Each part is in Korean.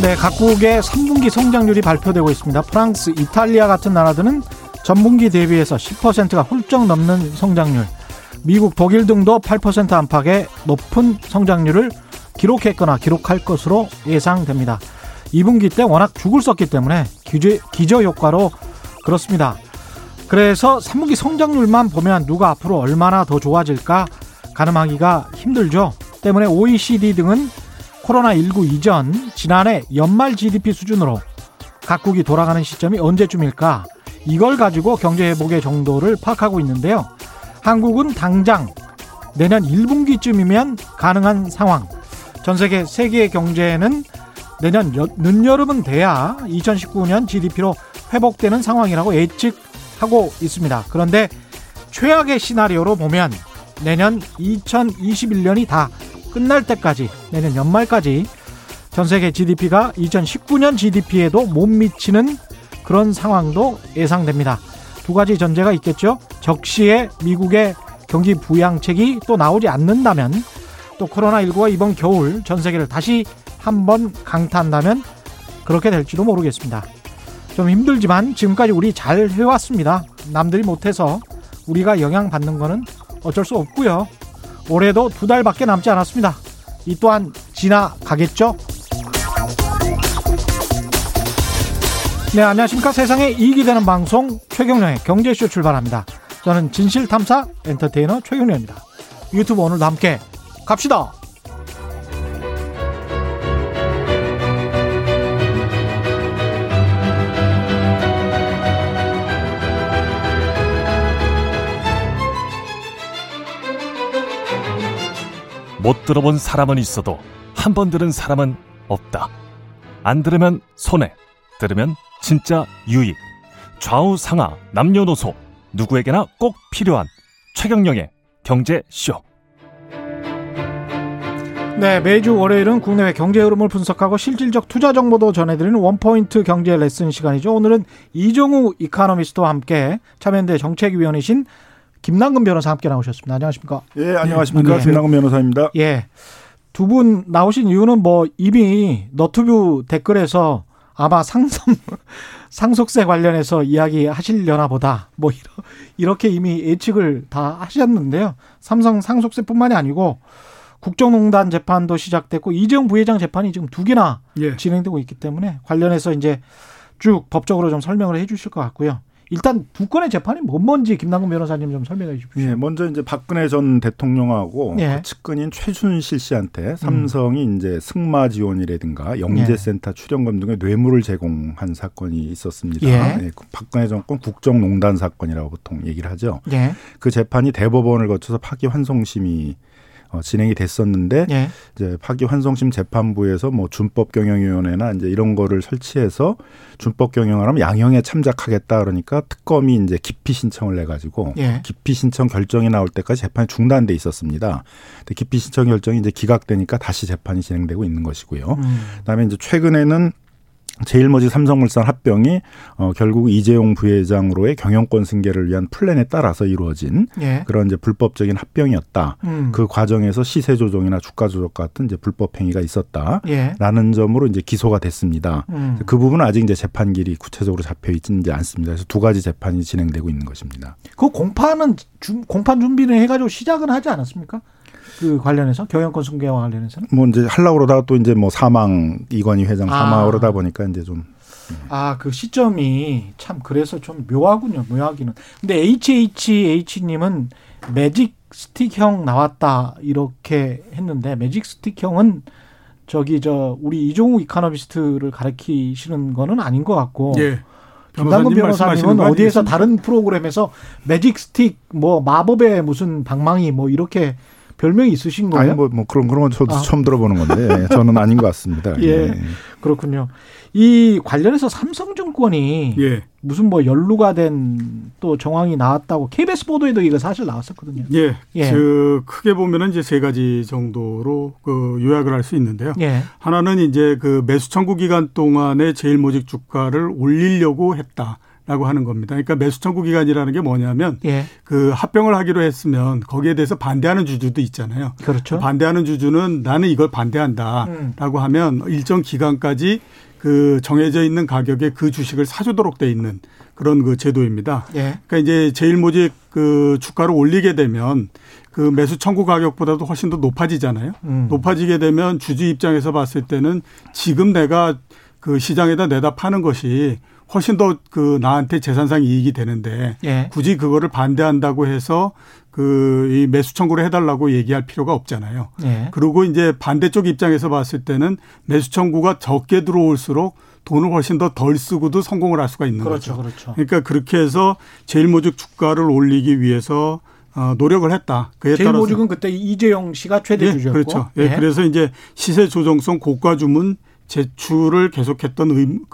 네, 각국의 3분기 성장률이 발표되고 있습니다. 프랑스, 이탈리아 같은 나라들은 전분기 대비해서 10%가 훌쩍 넘는 성장률, 미국, 독일 등도 8% 안팎의 높은 성장률을 기록했거나 기록할 것으로 예상됩니다. 2분기 때 워낙 죽을 썼기 때문에 기저효과로 그렇습니다. 그래서 3분기 성장률만 보면 누가 앞으로 얼마나 더 좋아질까 가늠하기가 힘들죠. 때문에 OECD 등은 코로나19 이전 지난해 연말 GDP 수준으로 각국이 돌아가는 시점이 언제쯤일까, 이걸 가지고 경제 회복의 정도를 파악하고 있는데요. 한국은 당장 내년 1분기쯤이면 가능한 상황. 전 세계 3개의 경제는 내년 늦여름은 돼야 2019년 GDP로 회복되는 상황이라고 예측하고 있습니다. 그런데 최악의 시나리오로 보면 내년 2021년이 다 끝날 때까지, 내년 연말까지 전 세계 GDP가 2019년 GDP에도 못 미치는 그런 상황도 예상됩니다. 두 가지 전제가 있겠죠. 적시에 미국의 경기 부양책이 또 나오지 않는다면, 또 코로나19가 이번 겨울 전 세계를 다시 한번 강타한다면 그렇게 될지도 모르겠습니다. 좀 힘들지만 지금까지 우리 잘 해왔습니다. 남들이 못해서 우리가 영향받는 거는 어쩔 수 없고요. 올해도 2달밖에 남지 않았습니다. 이 또한 지나가겠죠? 네, 안녕하십니까. 세상에 이익이 되는 방송 최경련의 경제쇼 출발합니다. 저는 진실탐사 엔터테이너 최경련입니다. 유튜브 오늘도 함께 갑시다. 못 들어본 사람은 있어도 한 번 들은 사람은 없다. 안 들으면 손해, 들으면 진짜 유익. 좌우 상하 남녀노소 누구에게나 꼭 필요한 최경영의 경제쇼. 네, 매주 월요일은 국내외 경제 흐름을 분석하고 실질적 투자 정보도 전해드리는 원포인트 경제 레슨 시간이죠. 오늘은 이종우 이코노미스트와 함께 참여연대 정책위원이신 김남근 변호사 함께 나오셨습니다. 안녕하십니까? 예, 안녕하십니까? 김남근 변호사입니다. 예, 두 분 나오신 이유는 뭐 이미 너튜브 댓글에서 아마 상속세 관련해서 이야기 하시려나 보다, 뭐 이렇게 이미 예측을 다 하셨는데요. 삼성 상속세뿐만이 아니고 국정농단 재판도 시작됐고 이재용 부회장 재판이 지금 2개나 진행되고 있기 때문에 관련해서 이제 쭉 법적으로 좀 설명을 해 주실 것 같고요. 일단 두 건의 재판이 뭔지 김남근 변호사님 좀 설명해 주십시오. 예, 먼저 이제 박근혜 전 대통령하고 예, 그 측근인 최순실 씨한테 삼성이 이제 승마 지원이라든가 영재센터 예, 출연금 등의 뇌물을 제공한 사건이 있었습니다. 예. 예, 박근혜 정권 국정농단 사건이라고 보통 얘기를 하죠. 예. 그 재판이 대법원을 거쳐서 파기환송심이 진행이 됐었는데 예, 이제 파기환송심 재판부에서 뭐 준법경영위원회나 이제 이런 거를 설치해서 준법경영을 하면 양형에 참작하겠다 그러니까 특검이 이제 기피 신청을 해가지고 예, 기피 신청 결정이 나올 때까지 재판이 중단돼 있었습니다. 근데 기피 신청 결정이 이제 기각되니까 다시 재판이 진행되고 있는 것이고요. 그다음에 이제 최근에는 제일모직 삼성물산 합병이 결국 이재용 부회장으로의 경영권 승계를 위한 플랜에 따라서 이루어진 예, 그런 이제 불법적인 합병이었다. 그 과정에서 시세 조종이나 주가 조작 같은 이제 불법 행위가 있었다라는 예, 점으로 이제 기소가 됐습니다. 그 부분은 아직 이제 재판 길이 구체적으로 잡혀 있지 않습니다. 그래서 두 가지 재판이 진행되고 있는 것입니다. 그 공판 준비를 해가지고 시작은 하지 않았습니까? 그 관련해서 경영권 승계와 관련해서는 뭐 이제 하려고 그러다가 또 이제 뭐 사망, 이건희 회장 사망 그러다 보니까 이제 좀 그 시점이 참 그래서 좀 묘하군요. 묘하기는. 근데 HHH 님은 매직 스틱형 나왔다 이렇게 했는데, 매직 스틱형은 저기 우리 이종우 이코노미스트를 가르치시는 거는 아닌 것 같고. 예. 김남근 변호사님은 어디에서 다른 프로그램에서 매직 스틱 뭐 마법의 무슨 방망이 뭐 이렇게 별명이 있으신 거예요? 아니 뭐 그런 건 저도 처음 들어보는 건데 저는 아닌 것 같습니다. 예. 네. 그렇군요. 이 관련해서 삼성증권이 예. 무슨 뭐 연루가 된 또 정황이 나왔다고 KBS 보도에도 이거 사실 나왔었거든요. 예. 예. 즉 크게 보면은 이제 세 가지 정도로 그 요약을 할 수 있는데요. 예. 하나는 이제 그 매수 청구 기간 동안에 제일모직 주가를 올리려고 했다. 라고 하는 겁니다. 그러니까 매수 청구 기간이라는 게 뭐냐면 예. 그 합병을 하기로 했으면 거기에 대해서 반대하는 주주도 있잖아요. 그렇죠. 반대하는 주주는 나는 이걸 반대한다라고 하면 일정 기간까지 그 정해져 있는 가격에 그 주식을 사주도록 돼 있는 그런 그 제도입니다. 예. 그러니까 이제 제일모직 그 주가를 올리게 되면 그 매수 청구 가격보다도 훨씬 더 높아지잖아요. 높아지게 되면 주주 입장에서 봤을 때는 지금 내가 그 시장에다 내다 파는 것이 훨씬 더 그 나한테 재산상 이익이 되는데 예. 굳이 그거를 반대한다고 해서 그 이 매수 청구를 해달라고 얘기할 필요가 없잖아요. 예. 그리고 이제 반대쪽 입장에서 봤을 때는 매수 청구가 적게 들어올수록 돈을 훨씬 더 덜 쓰고도 성공을 할 수가 있는 그렇죠, 거죠. 그렇죠. 그러니까 그렇게 해서 제일모직 주가를 올리기 위해서 노력을 했다. 그에 따라서 제일모직은 그때 이재용 씨가 최대 예, 주주였고. 그렇죠. 예. 예. 그래서 이제 시세 조정성 고가 주문 제출을 계속했던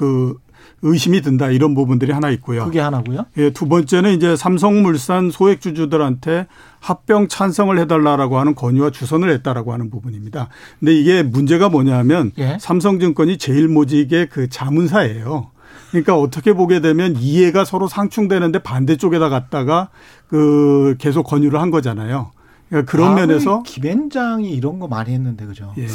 의심이 든다 이런 부분들이 하나 있고요. 그게 하나고요. 예, 두 번째는 이제 삼성물산 소액 주주들한테 합병 찬성을 해달라라고 하는 건의와 주선을 했다라고 하는 부분입니다. 근데 이게 문제가 뭐냐면 예. 삼성증권이 제일모직의 그 자문사예요. 그러니까 어떻게 보게 되면 이해가 서로 상충되는데 반대쪽에다 갔다가 그 계속 건의를 한 거잖아요. 그러니까 그런 면에서 김앤장이 이런 거 많이 했는데 그죠. 예.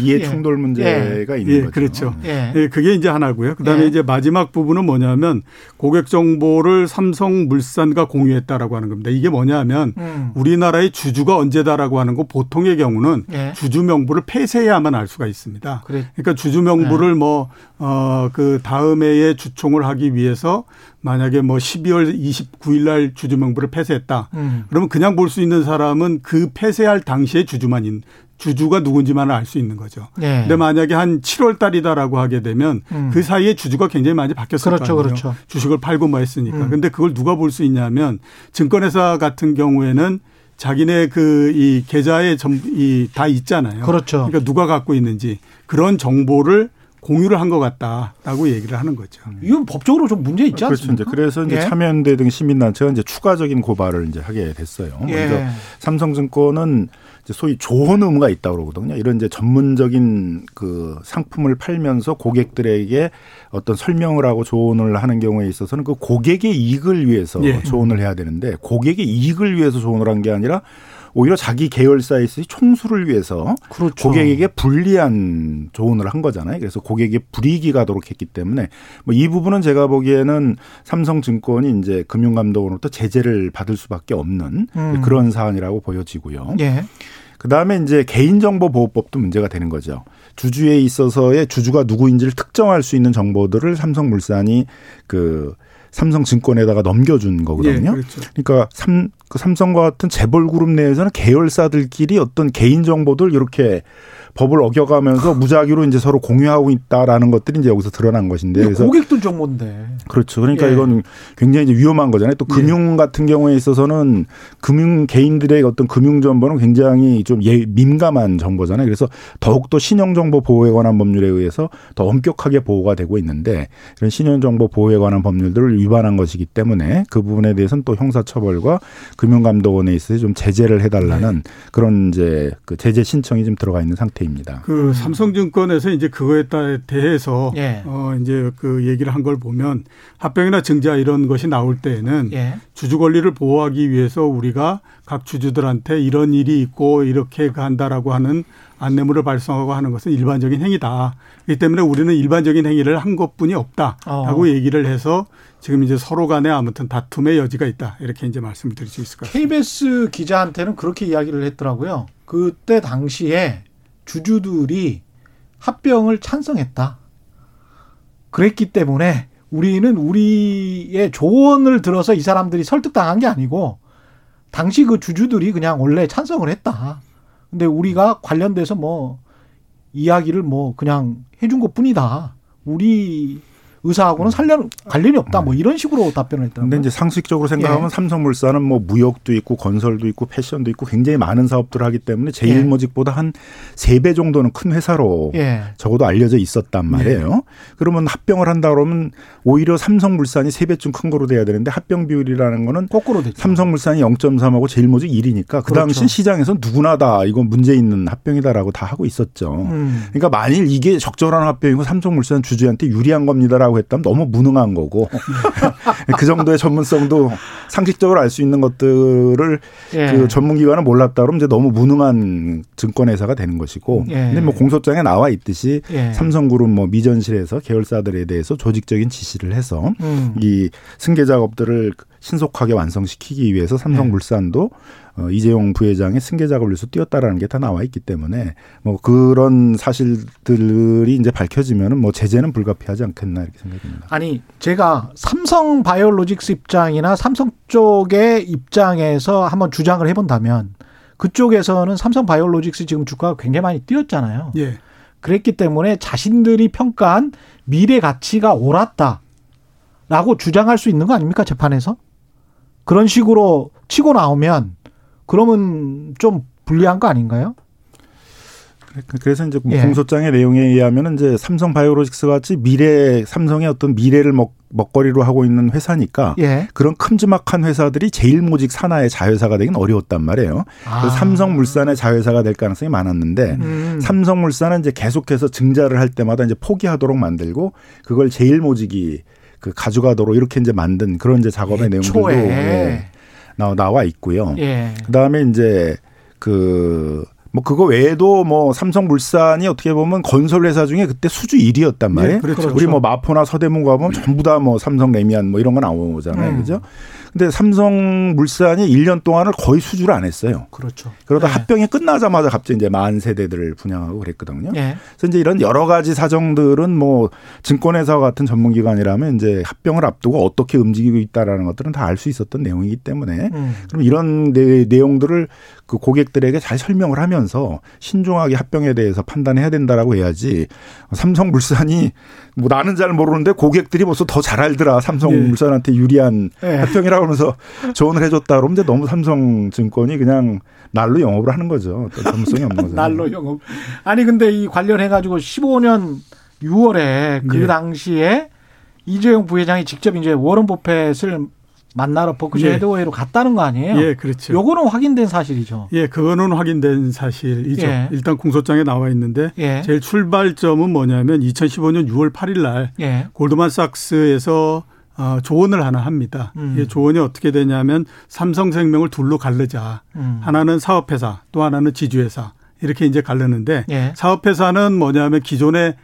이해 충돌 문제가 예. 있는 예. 거죠. 그렇죠. 예. 예. 그게 이제 하나고요. 그다음에 예. 이제 마지막 부분은 뭐냐면 고객 정보를 삼성물산과 공유했다라고 하는 겁니다. 이게 뭐냐면 우리나라의 주주가 언제다라고 하는 거 보통의 경우는 예. 주주 명부를 폐쇄해야만 알 수가 있습니다. 그러니까 주주 명부를 예. 뭐 그 다음 해에 주총을 하기 위해서 만약에 뭐 12월 29일 날 주주 명부를 폐쇄했다. 그러면 그냥 볼 수 있는 사람은 그 폐쇄할 당시에 주주가 누군지만을 알 수 있는 거죠. 예. 근데 만약에 한 7월 달이다라고 하게 되면 그 사이에 주주가 굉장히 많이 바뀌었을 거예요. 그렇죠, 그렇죠. 주식을 팔고 뭐 했으니까. 그런데 그걸 누가 볼 수 있냐면 증권회사 같은 경우에는 자기네 그 이 계좌에 다 있잖아요. 그렇죠. 그러니까 누가 갖고 있는지 그런 정보를 공유를 한 것 같다라고 얘기를 하는 거죠. 이건 법적으로 좀 문제 있지 않습니까? 그렇죠. 그래서 이제 예. 참여연대 등 시민단체가 이제 추가적인 고발을 이제 하게 됐어요. 예. 그래서 삼성증권은 이제 소위 조언 의무가 있다고 그러거든요. 이런 이제 전문적인 그 상품을 팔면서 고객들에게 어떤 설명을 하고 조언을 하는 경우에 있어서는 그 고객의 이익을 위해서 예. 조언을 해야 되는데 고객의 이익을 위해서 조언을 한 게 아니라 오히려 자기 계열사의 총수를 위해서 그렇죠. 고객에게 불리한 조언을 한 거잖아요. 그래서 고객의 불이익이 가도록 했기 때문에 뭐 이 부분은 제가 보기에는 삼성증권이 이제 금융감독원으로부터 제재를 받을 수밖에 없는 그런 사안이라고 보여지고요. 예. 그다음에 이제 개인정보보호법도 문제가 되는 거죠. 주주에 있어서의 주주가 누구인지를 특정할 수 있는 정보들을 삼성물산이 그 삼성증권에다가 넘겨준 거거든요. 예, 그렇죠. 그러니까 삼성과 같은 재벌그룹 내에서는 계열사들끼리 어떤 개인정보들 이렇게 법을 어겨가면서 무작위로 이제 서로 공유하고 있다라는 것들이 이제 여기서 드러난 것인데. 그래서 고객들 정보인데. 그렇죠. 그러니까 예. 이건 굉장히 이제 위험한 거잖아요. 또 금융 예. 같은 경우에 있어서는 개인들의 어떤 금융정보는 굉장히 좀 민감한 정보잖아요. 그래서 더욱더 신용정보 보호에 관한 법률에 의해서 더 엄격하게 보호가 되고 있는데 이런 신용정보 보호에 관한 법률들을 위반한 것이기 때문에 그 부분에 대해서는 또 형사처벌과 금융감독원에 있어서 좀 제재를 해달라는 네. 그런 이제 그 제재 신청이 좀 들어가 있는 상태입니다. 그 삼성증권에서 이제 그거에 대해서 네. 이제 그 얘기를 한 걸 보면 합병이나 증자 이런 것이 나올 때에는 네. 주주 권리를 보호하기 위해서 우리가 각 주주들한테 이런 일이 있고 이렇게 간다라고 하는 안내문을 발송하고 하는 것은 일반적인 행위다. 그렇기 때문에 우리는 일반적인 행위를 한 것뿐이 없다라고 얘기를 해서 지금 이제 서로 간에 아무튼 다툼의 여지가 있다. 이렇게 이제 말씀을 드릴 수 있을 것 같습니다. KBS 기자한테는 그렇게 이야기를 했더라고요. 그때 당시에 주주들이 합병을 찬성했다. 그랬기 때문에 우리는 우리의 조언을 들어서 이 사람들이 설득당한 게 아니고 당시 그 주주들이 그냥 원래 찬성을 했다. 근데 우리가 관련돼서 뭐 이야기를 뭐 그냥 해준 것 뿐이다. 우리 의사하고는 관련이 없다. 뭐 이런 식으로 답변을 했다는 거예요. 그런데 이제 상식적으로 생각하면 삼성물산은 뭐 무역도 있고 건설도 있고 패션도 있고 굉장히 많은 사업들을 하기 때문에 제일모직보다 한 3배 정도는 큰 회사로 적어도 알려져 있었단 말이에요. 그러면 합병을 한다 그러면 오히려 삼성물산이 3배쯤 큰 거로 돼야 되는데 합병 비율이라는 거는 거꾸로 됐죠. 삼성물산이 0.3하고 제일모직 1이니까 그 당시 시장에서는 누구나 다 이건 문제 있는 합병이다라고 다 하고 있었죠. 그러니까 만일 이게 적절한 합병이고 삼성물산 주주한테 유리한 겁니다라고 했다면 너무 무능한 거고 그 정도의 전문성도 상식적으로 알 수 있는 것들을 그 전문기관은 몰랐다 그러면 이제 너무 무능한 증권회사가 되는 것이고 근데 뭐 공소장에 나와 있듯이 삼성그룹 뭐 미전실에서 계열사들에 대해서 조직적인 지시를 해서 이 승계 작업들을 신속하게 완성시키기 위해서 삼성물산도 이재용 부회장의 승계 작업을 위해서 뛰었다라는 게 다 나와 있기 때문에 뭐 그런 사실들이 이제 밝혀지면은 뭐 제재는 불가피하지 않겠나 이렇게 생각됩니다. 아니 제가 삼성바이오로직스 입장이나 삼성 쪽의 입장에서 한번 주장을 해본다면 그쪽에서는 삼성바이오로직스 지금 주가가 굉장히 많이 뛰었잖아요. 예. 그랬기 때문에 자신들이 평가한 미래 가치가 옳았다라고 주장할 수 있는 거 아닙니까 재판에서? 그런 식으로 치고 나오면 그러면 좀 불리한 거 아닌가요? 그래서 이제 공소장의 내용에 의하면 이제 삼성바이오로직스 같이 미래 삼성의 어떤 미래를 먹거리로 하고 있는 회사니까 그런 큼지막한 회사들이 제일모직 산하의 자회사가 되긴 어려웠단 말이에요. 그래서 삼성물산의 자회사가 될 가능성이 많았는데 삼성물산은 이제 계속해서 증자를 할 때마다 이제 포기하도록 만들고 그걸 제일모직이 그 가져가도록 이렇게 이제 만든 그런 이제 작업의 내용들도 나와 있고요. 그다음에 이제 뭐 그거 외에도 뭐 삼성물산이 어떻게 보면 건설회사 중에 그때 수주 1위였단 말이에요. 그렇죠. 우리 뭐 마포나 서대문 가보면 전부 다 뭐 삼성 레미안 뭐 이런 거 나오잖아요. 그죠? 근데 삼성물산이 1년 동안을 거의 수주를 안 했어요. 그렇죠. 그러다 합병이 끝나자마자 갑자기 이제 10,000세대들을 분양하고 그랬거든요. 그래서 이제 이런 여러 가지 사정들은 뭐 증권회사와 같은 전문기관이라면 이제 합병을 앞두고 어떻게 움직이고 있다라는 것들은 다 알 수 있었던 내용이기 때문에 그럼 이런 내용들을 그 고객들에게 잘 설명을 하면서 신중하게 합병에 대해서 판단해야 된다라고 해야지 삼성물산이 뭐 나는 잘 모르는데 고객들이 벌써 더 잘 알더라 삼성물산한테 유리한 합병이라고 하면서 조언을 해줬다 그러면 이제 너무 삼성증권이 그냥 날로 영업을 하는 거죠. 전문성이 없는 거죠. 날로 영업. 아니 근데 이 관련해 가지고 15년 6월에 그 당시에 이재용 부회장이 직접 이제 워런 버핏을 만나러 버크셔 해더웨이로 갔다는 거 아니에요? 그렇죠. 요거는 확인된 사실이죠. 그거는 확인된 사실이죠. 일단 공소장에 나와 있는데 제일 출발점은 뭐냐면 2015년 6월 8일 날 골드만삭스에서 조언을 하나 합니다. 이 조언이 어떻게 되냐면 삼성생명을 둘로 갈르자. 하나는 사업회사, 또 하나는 지주회사. 이렇게 이제 갈르는데 사업회사는 뭐냐면 기존에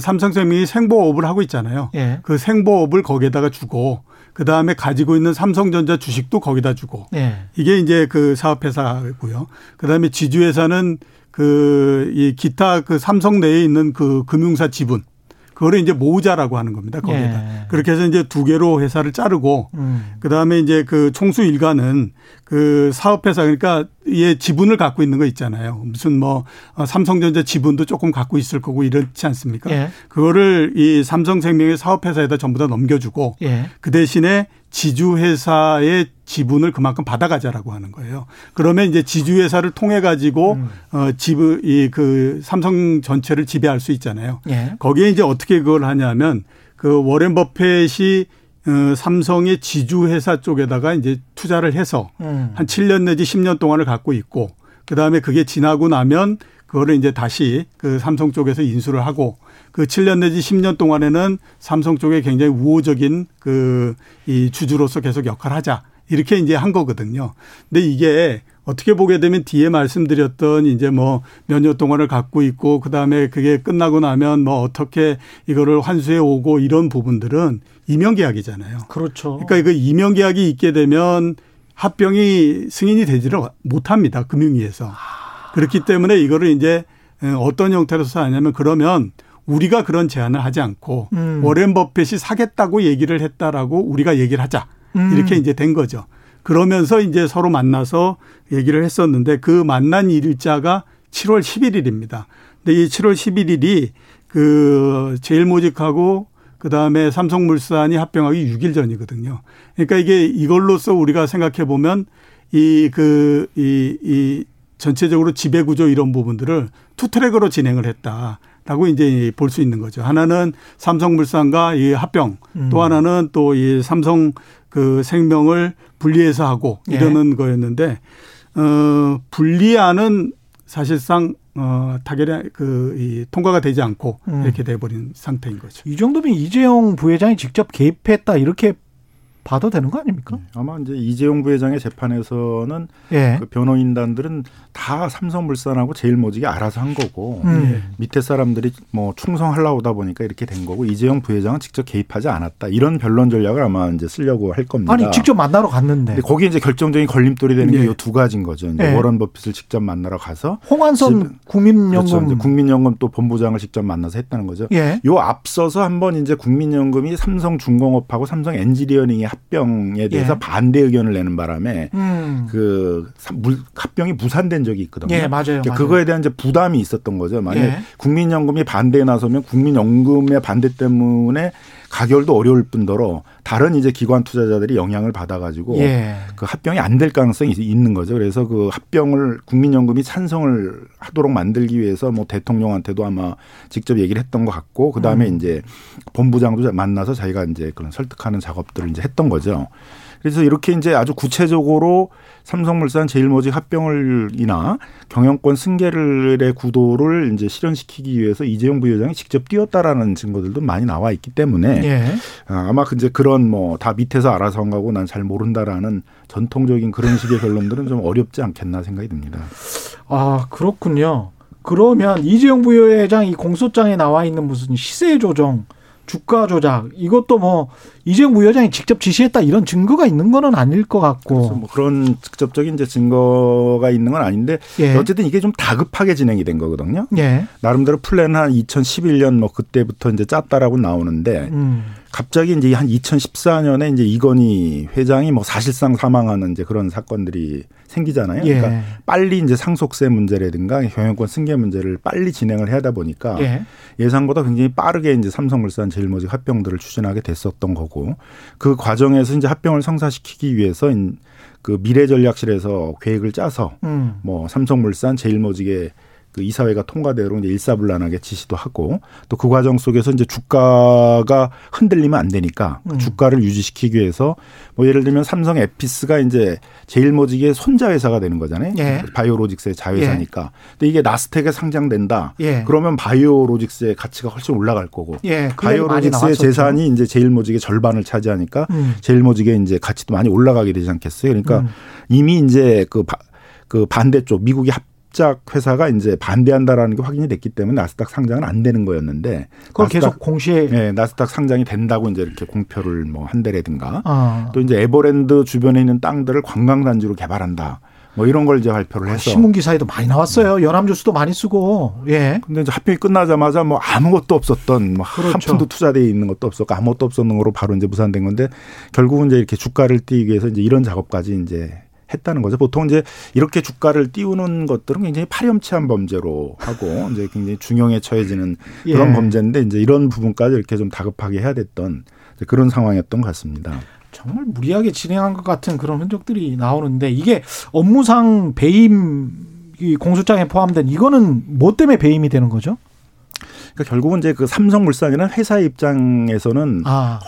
삼성생명이 생보업을 하고 있잖아요. 그 생보업을 거기에다가 주고 그다음에 가지고 있는 삼성전자 주식도 거기다 주고 이게 이제 그 사업회사고요. 그다음에 지주회사는 그 이 기타 그 삼성 내에 있는 그 금융사 지분 그거를 이제 모으자라고 하는 겁니다. 거기에다. 그렇게 해서 이제 두 개로 회사를 자르고 그다음에 이제 그 총수 일가는 그 사업회사 그러니까 예 지분을 갖고 있는 거 있잖아요. 무슨 뭐 삼성전자 지분도 조금 갖고 있을 거고 이렇지 않습니까? 그거를 이 삼성생명의 사업회사에다 전부 다 넘겨주고 그 대신에 지주회사의 지분을 그만큼 받아가자라고 하는 거예요. 그러면 이제 지주회사를 통해 가지고 그 삼성 전체를 지배할 수 있잖아요. 거기에 이제 어떻게 그걸 하냐면 그 워렌 버핏이 삼성의 지주회사 쪽에다가 이제 투자를 해서 한 7년 내지 10년 동안을 갖고 있고 그다음에 그게 지나고 나면 그거를 이제 다시 그 삼성 쪽에서 인수를 하고 그 7년 내지 10년 동안에는 삼성 쪽에 굉장히 우호적인 그 이 주주로서 계속 역할을 하자. 이렇게 이제 한 거거든요. 근데 이게 어떻게 보게 되면 뒤에 말씀드렸던 이제 뭐 몇 년 동안을 갖고 있고 그다음에 그게 끝나고 나면 뭐 어떻게 이거를 환수해 오고 이런 부분들은 이명 계약이잖아요. 그렇죠. 그러니까 그 이명 계약이 있게 되면 합병이 승인이 되지를 못합니다. 금융위에서. 그렇기 때문에 이거를 이제 어떤 형태로서 하냐면 그러면 우리가 그런 제안을 하지 않고 워렌 버핏이 사겠다고 얘기를 했다라고 우리가 얘기를 하자. 이렇게 이제 된 거죠. 그러면서 이제 서로 만나서 얘기를 했었는데 그 만난 일자가 7월 11일입니다. 근데 이 7월 11일이 그 제일모직하고 그다음에 삼성물산이 합병하기 6일 전이거든요. 그러니까 이게 이걸로써 우리가 생각해 보면 전체적으로 지배구조 이런 부분들을 투트랙으로 진행을 했다라고 이제 볼 수 있는 거죠. 하나는 삼성물산과 이 합병, 또 하나는 또 이 삼성 그 생명을 분리해서 하고 이러는 거였는데 분리안은 사실상 타결이 통과가 되지 않고 이렇게 돼버린 상태인 거죠. 이 정도면 이재용 부회장이 직접 개입했다 이렇게 봐도 되는 거 아닙니까? 네. 아마 이제 이재용 부회장의 재판에서는 그 변호인단들은 다 삼성물산하고 제일모직이 알아서 한 거고 밑에 사람들이 뭐 충성하려고 오다 보니까 이렇게 된 거고 이재용 부회장은 직접 개입하지 않았다 이런 변론 전략을 아마 이제 쓰려고 할 겁니다. 아니 직접 만나러 갔는데 거기 이제 결정적인 걸림돌이 되는 게 이 두 가지인 거죠. 이제 워런 버핏을 직접 만나러 가서 홍한선 국민연금 그렇죠. 국민연금 또 본부장을 직접 만나서 했다는 거죠. 요 앞서서 한번 이제 국민연금이 삼성중공업하고 삼성엔지니어링의 합병에 대해서 반대 의견을 내는 바람에 그 합병이 무산된 적이 있거든요. 예, 맞아요. 그러니까 맞아요. 그거에 대한 이제 부담이 있었던 거죠. 만약에 국민연금이 반대에 나서면 국민연금의 반대 때문에 가결도 어려울 뿐더러 다른 이제 기관 투자자들이 영향을 받아가지고 그 합병이 안 될 가능성이 있는 거죠. 그래서 그 합병을 국민연금이 찬성을 하도록 만들기 위해서 뭐 대통령한테도 아마 직접 얘기를 했던 것 같고 그 다음에 이제 본부장도 만나서 자기가 이제 그런 설득하는 작업들을 이제 했던 거죠. 그래서 이렇게 이제 아주 구체적으로 삼성물산 제일모직 합병을이나 경영권 승계를의 구도를 이제 실현시키기 위해서 이재용 부회장이 직접 뛰었다라는 증거들도 많이 나와 있기 때문에 아마 이제 그런 뭐 다 밑에서 알아서 한 거고 난 잘 모른다라는 전통적인 그런 식의 결론들은 좀 어렵지 않겠나 생각이 듭니다. 아 그렇군요. 그러면 이재용 부회장 이 공소장에 나와 있는 무슨 시세 조정 주가 조작 이것도 뭐 이재용 부회장이 직접 지시했다 이런 증거가 있는 건 아닐 것 같고 뭐 그런 직접적인 이제 증거가 있는 건 아닌데 어쨌든 이게 좀 다급하게 진행이 된 거거든요. 나름대로 플랜 한 2011년 뭐 그때부터 이제 짰다라고 나오는데 갑자기 이제 한 2014년에 이제 이건희 회장이 뭐 사실상 사망하는 이제 그런 사건들이 생기잖아요. 그러니까 빨리 이제 상속세 문제라든가 경영권 승계 문제를 빨리 진행을 해야 하다 보니까 예상보다 굉장히 빠르게 이제 삼성물산 제일모직 합병들을 추진하게 됐었던 거고 그 과정에서 이제 합병을 성사시키기 위해서 그 미래전략실에서 계획을 짜서 뭐 삼성물산 제일모직의 그 이사회가 통과되도록 일사불란하게 지시도 하고 또 그 과정 속에서 이제 주가가 흔들리면 안 되니까 그 주가를 유지시키기 위해서 뭐 예를 들면 삼성 에피스가 이제 제일모직의 손자회사가 되는 거잖아요. 바이오로직스의 자회사니까. 근데 이게 나스닥에 상장된다. 그러면 바이오로직스의 가치가 훨씬 올라갈 거고. 바이오로직스의 재산이 이제 제일모직의 절반을 차지하니까 제일모직의 이제 가치도 많이 올라가게 되지 않겠어요. 그러니까 이미 이제 그 반대쪽 미국이 합작 회사가 이제 반대한다라는 게 확인이 됐기 때문에 나스닥 상장은 안 되는 거였는데 그걸 계속 공시에 나스닥 상장이 된다고 이제 이렇게 공표를 뭐 한다라든가 또 이제 에버랜드 주변에 있는 땅들을 관광단지로 개발한다. 뭐 이런 걸 이제 발표를 해서 신문 기사에도 많이 나왔어요. 연합뉴스도 많이 쓰고. 근데 이제 합병이 끝나자마자 뭐 아무것도 없었던 뭐 한 푼도 투자돼 있는 것도 없었고 아무것도 없었는 거로 바로 이제 무산된 건데 결국은 이제 이렇게 주가를 띄기 위해서 이제 이런 작업까지 이제 했다는 거죠. 보통 이제 이렇게 주가를 띄우는 것들은 굉장히 파렴치한 범죄로 하고 이제 굉장히 중형에 처해지는 그런 범죄인데 이제 이런 부분까지 이렇게 좀 다급하게 해야 됐던 그런 상황이었던 것 같습니다. 정말 무리하게 진행한 것 같은 그런 흔적들이 나오는데 이게 업무상 배임 이 공소장에 포함된 이거는 뭐 때문에 배임이 되는 거죠? 그러니까 결국은 이제 그 삼성물산이라는 회사의 입장에서는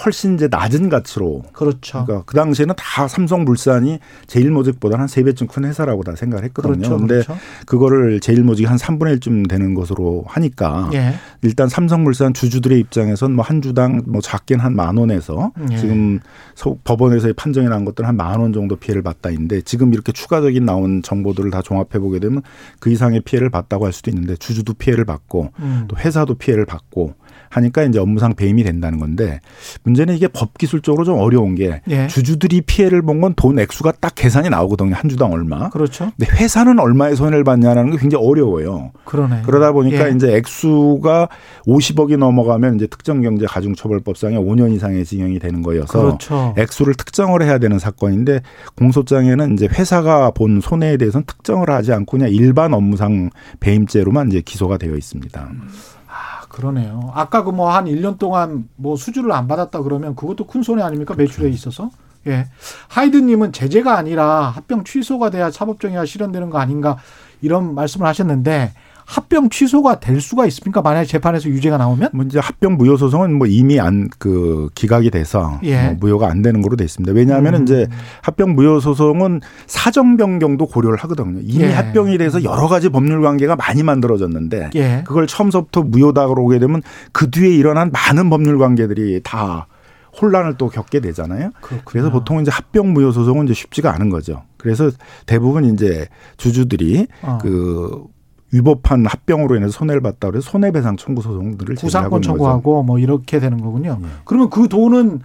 훨씬 이제 낮은 가치로. 그러니까 그 당시에는 다 삼성물산이 제일모직보다 한 3배쯤 큰 회사라고 다 생각을 했거든요. 그런데 그거를 제일모직이 한 3분의 1쯤 되는 것으로 하니까 일단 삼성물산 주주들의 입장에서는 뭐 한 주당 뭐 작게는 한 10,000원에서 지금 법원에서의 판정이 난 것들은 한 10,000원 정도 피해를 봤다인데 지금 이렇게 추가적인 나온 정보들을 다 종합해 보게 되면 그 이상의 피해를 봤다고 할 수도 있는데 주주도 피해를 받고 또 회사도 피해를 받고 하니까 이제 업무상 배임이 된다는 건데 문제는 이게 법 기술적으로 좀 어려운 게 주주들이 피해를 본 건 돈 액수가 딱 계산이 나오거든요. 한 주당 얼마. 근데 회사는 얼마의 손해를 받냐라는 게 굉장히 어려워요. 그러다 보니까 이제 액수가 50억이 넘어가면 이제 특정경제가중처벌법상에 5년 이상의 징역이 되는 거여서 액수를 특정을 해야 되는 사건인데 공소장에는 이제 회사가 본 손해에 대해서는 특정을 하지 않고 그냥 일반 업무상 배임죄로만 이제 기소가 되어 있습니다. 그러네요. 아까 그 뭐 한 1년 동안 뭐 수주를 안 받았다 그러면 그것도 큰 손해 아닙니까? 그렇죠. 매출에 있어서. 예. 하이든님은 제재가 아니라 합병 취소가 돼야 사법정의가 실현되는 거 아닌가 이런 말씀을 하셨는데 합병 취소가 될 수가 있습니까? 만약에 재판에서 유죄가 나오면? 먼저 합병 무효 소송은 뭐 이미 안 그 기각이 돼서 예. 뭐 무효가 안 되는 걸로 돼 있습니다. 왜냐하면 이제 합병 무효 소송은 사정 변경도 고려를 하거든요. 이미 예. 합병이 돼서 여러 가지 법률 관계가 많이 만들어졌는데 예. 그걸 처음서부터 무효다 그러게 되면 그 뒤에 일어난 많은 법률 관계들이 다 혼란을 또 겪게 되잖아요. 그렇구나. 그래서 보통 이제 합병 무효 소송은 이제 쉽지가 않은 거죠. 그래서 대부분 이제 주주들이 그 위법한 합병으로 인해서 손해를 봤다 그래서 손해배상 청구 소송들을 구상권 청구하고 거죠. 뭐 이렇게 되는 거군요. 네. 그러면 그 돈은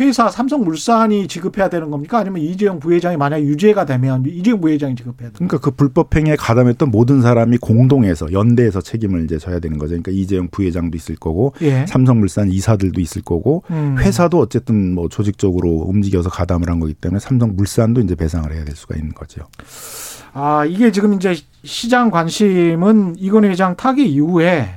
회사 삼성물산이 지급해야 되는 겁니까? 아니면 이재용 부회장이 만약 유죄가 되면 이재용 부회장이 지급해야 되는? 그러니까 그 불법 행위에 가담했던 모든 사람이 공동해서 연대해서 책임을 이제 져야 되는 거죠. 그러니까 이재용 부회장도 있을 거고 예. 삼성물산 이사들도 있을 거고 회사도 어쨌든 뭐 조직적으로 움직여서 가담을 한 거기 때문에 삼성물산도 이제 배상을 해야 될 수가 있는 거죠. 아, 이게 지금 이제 시장 관심은 이건희 회장 타기 이후에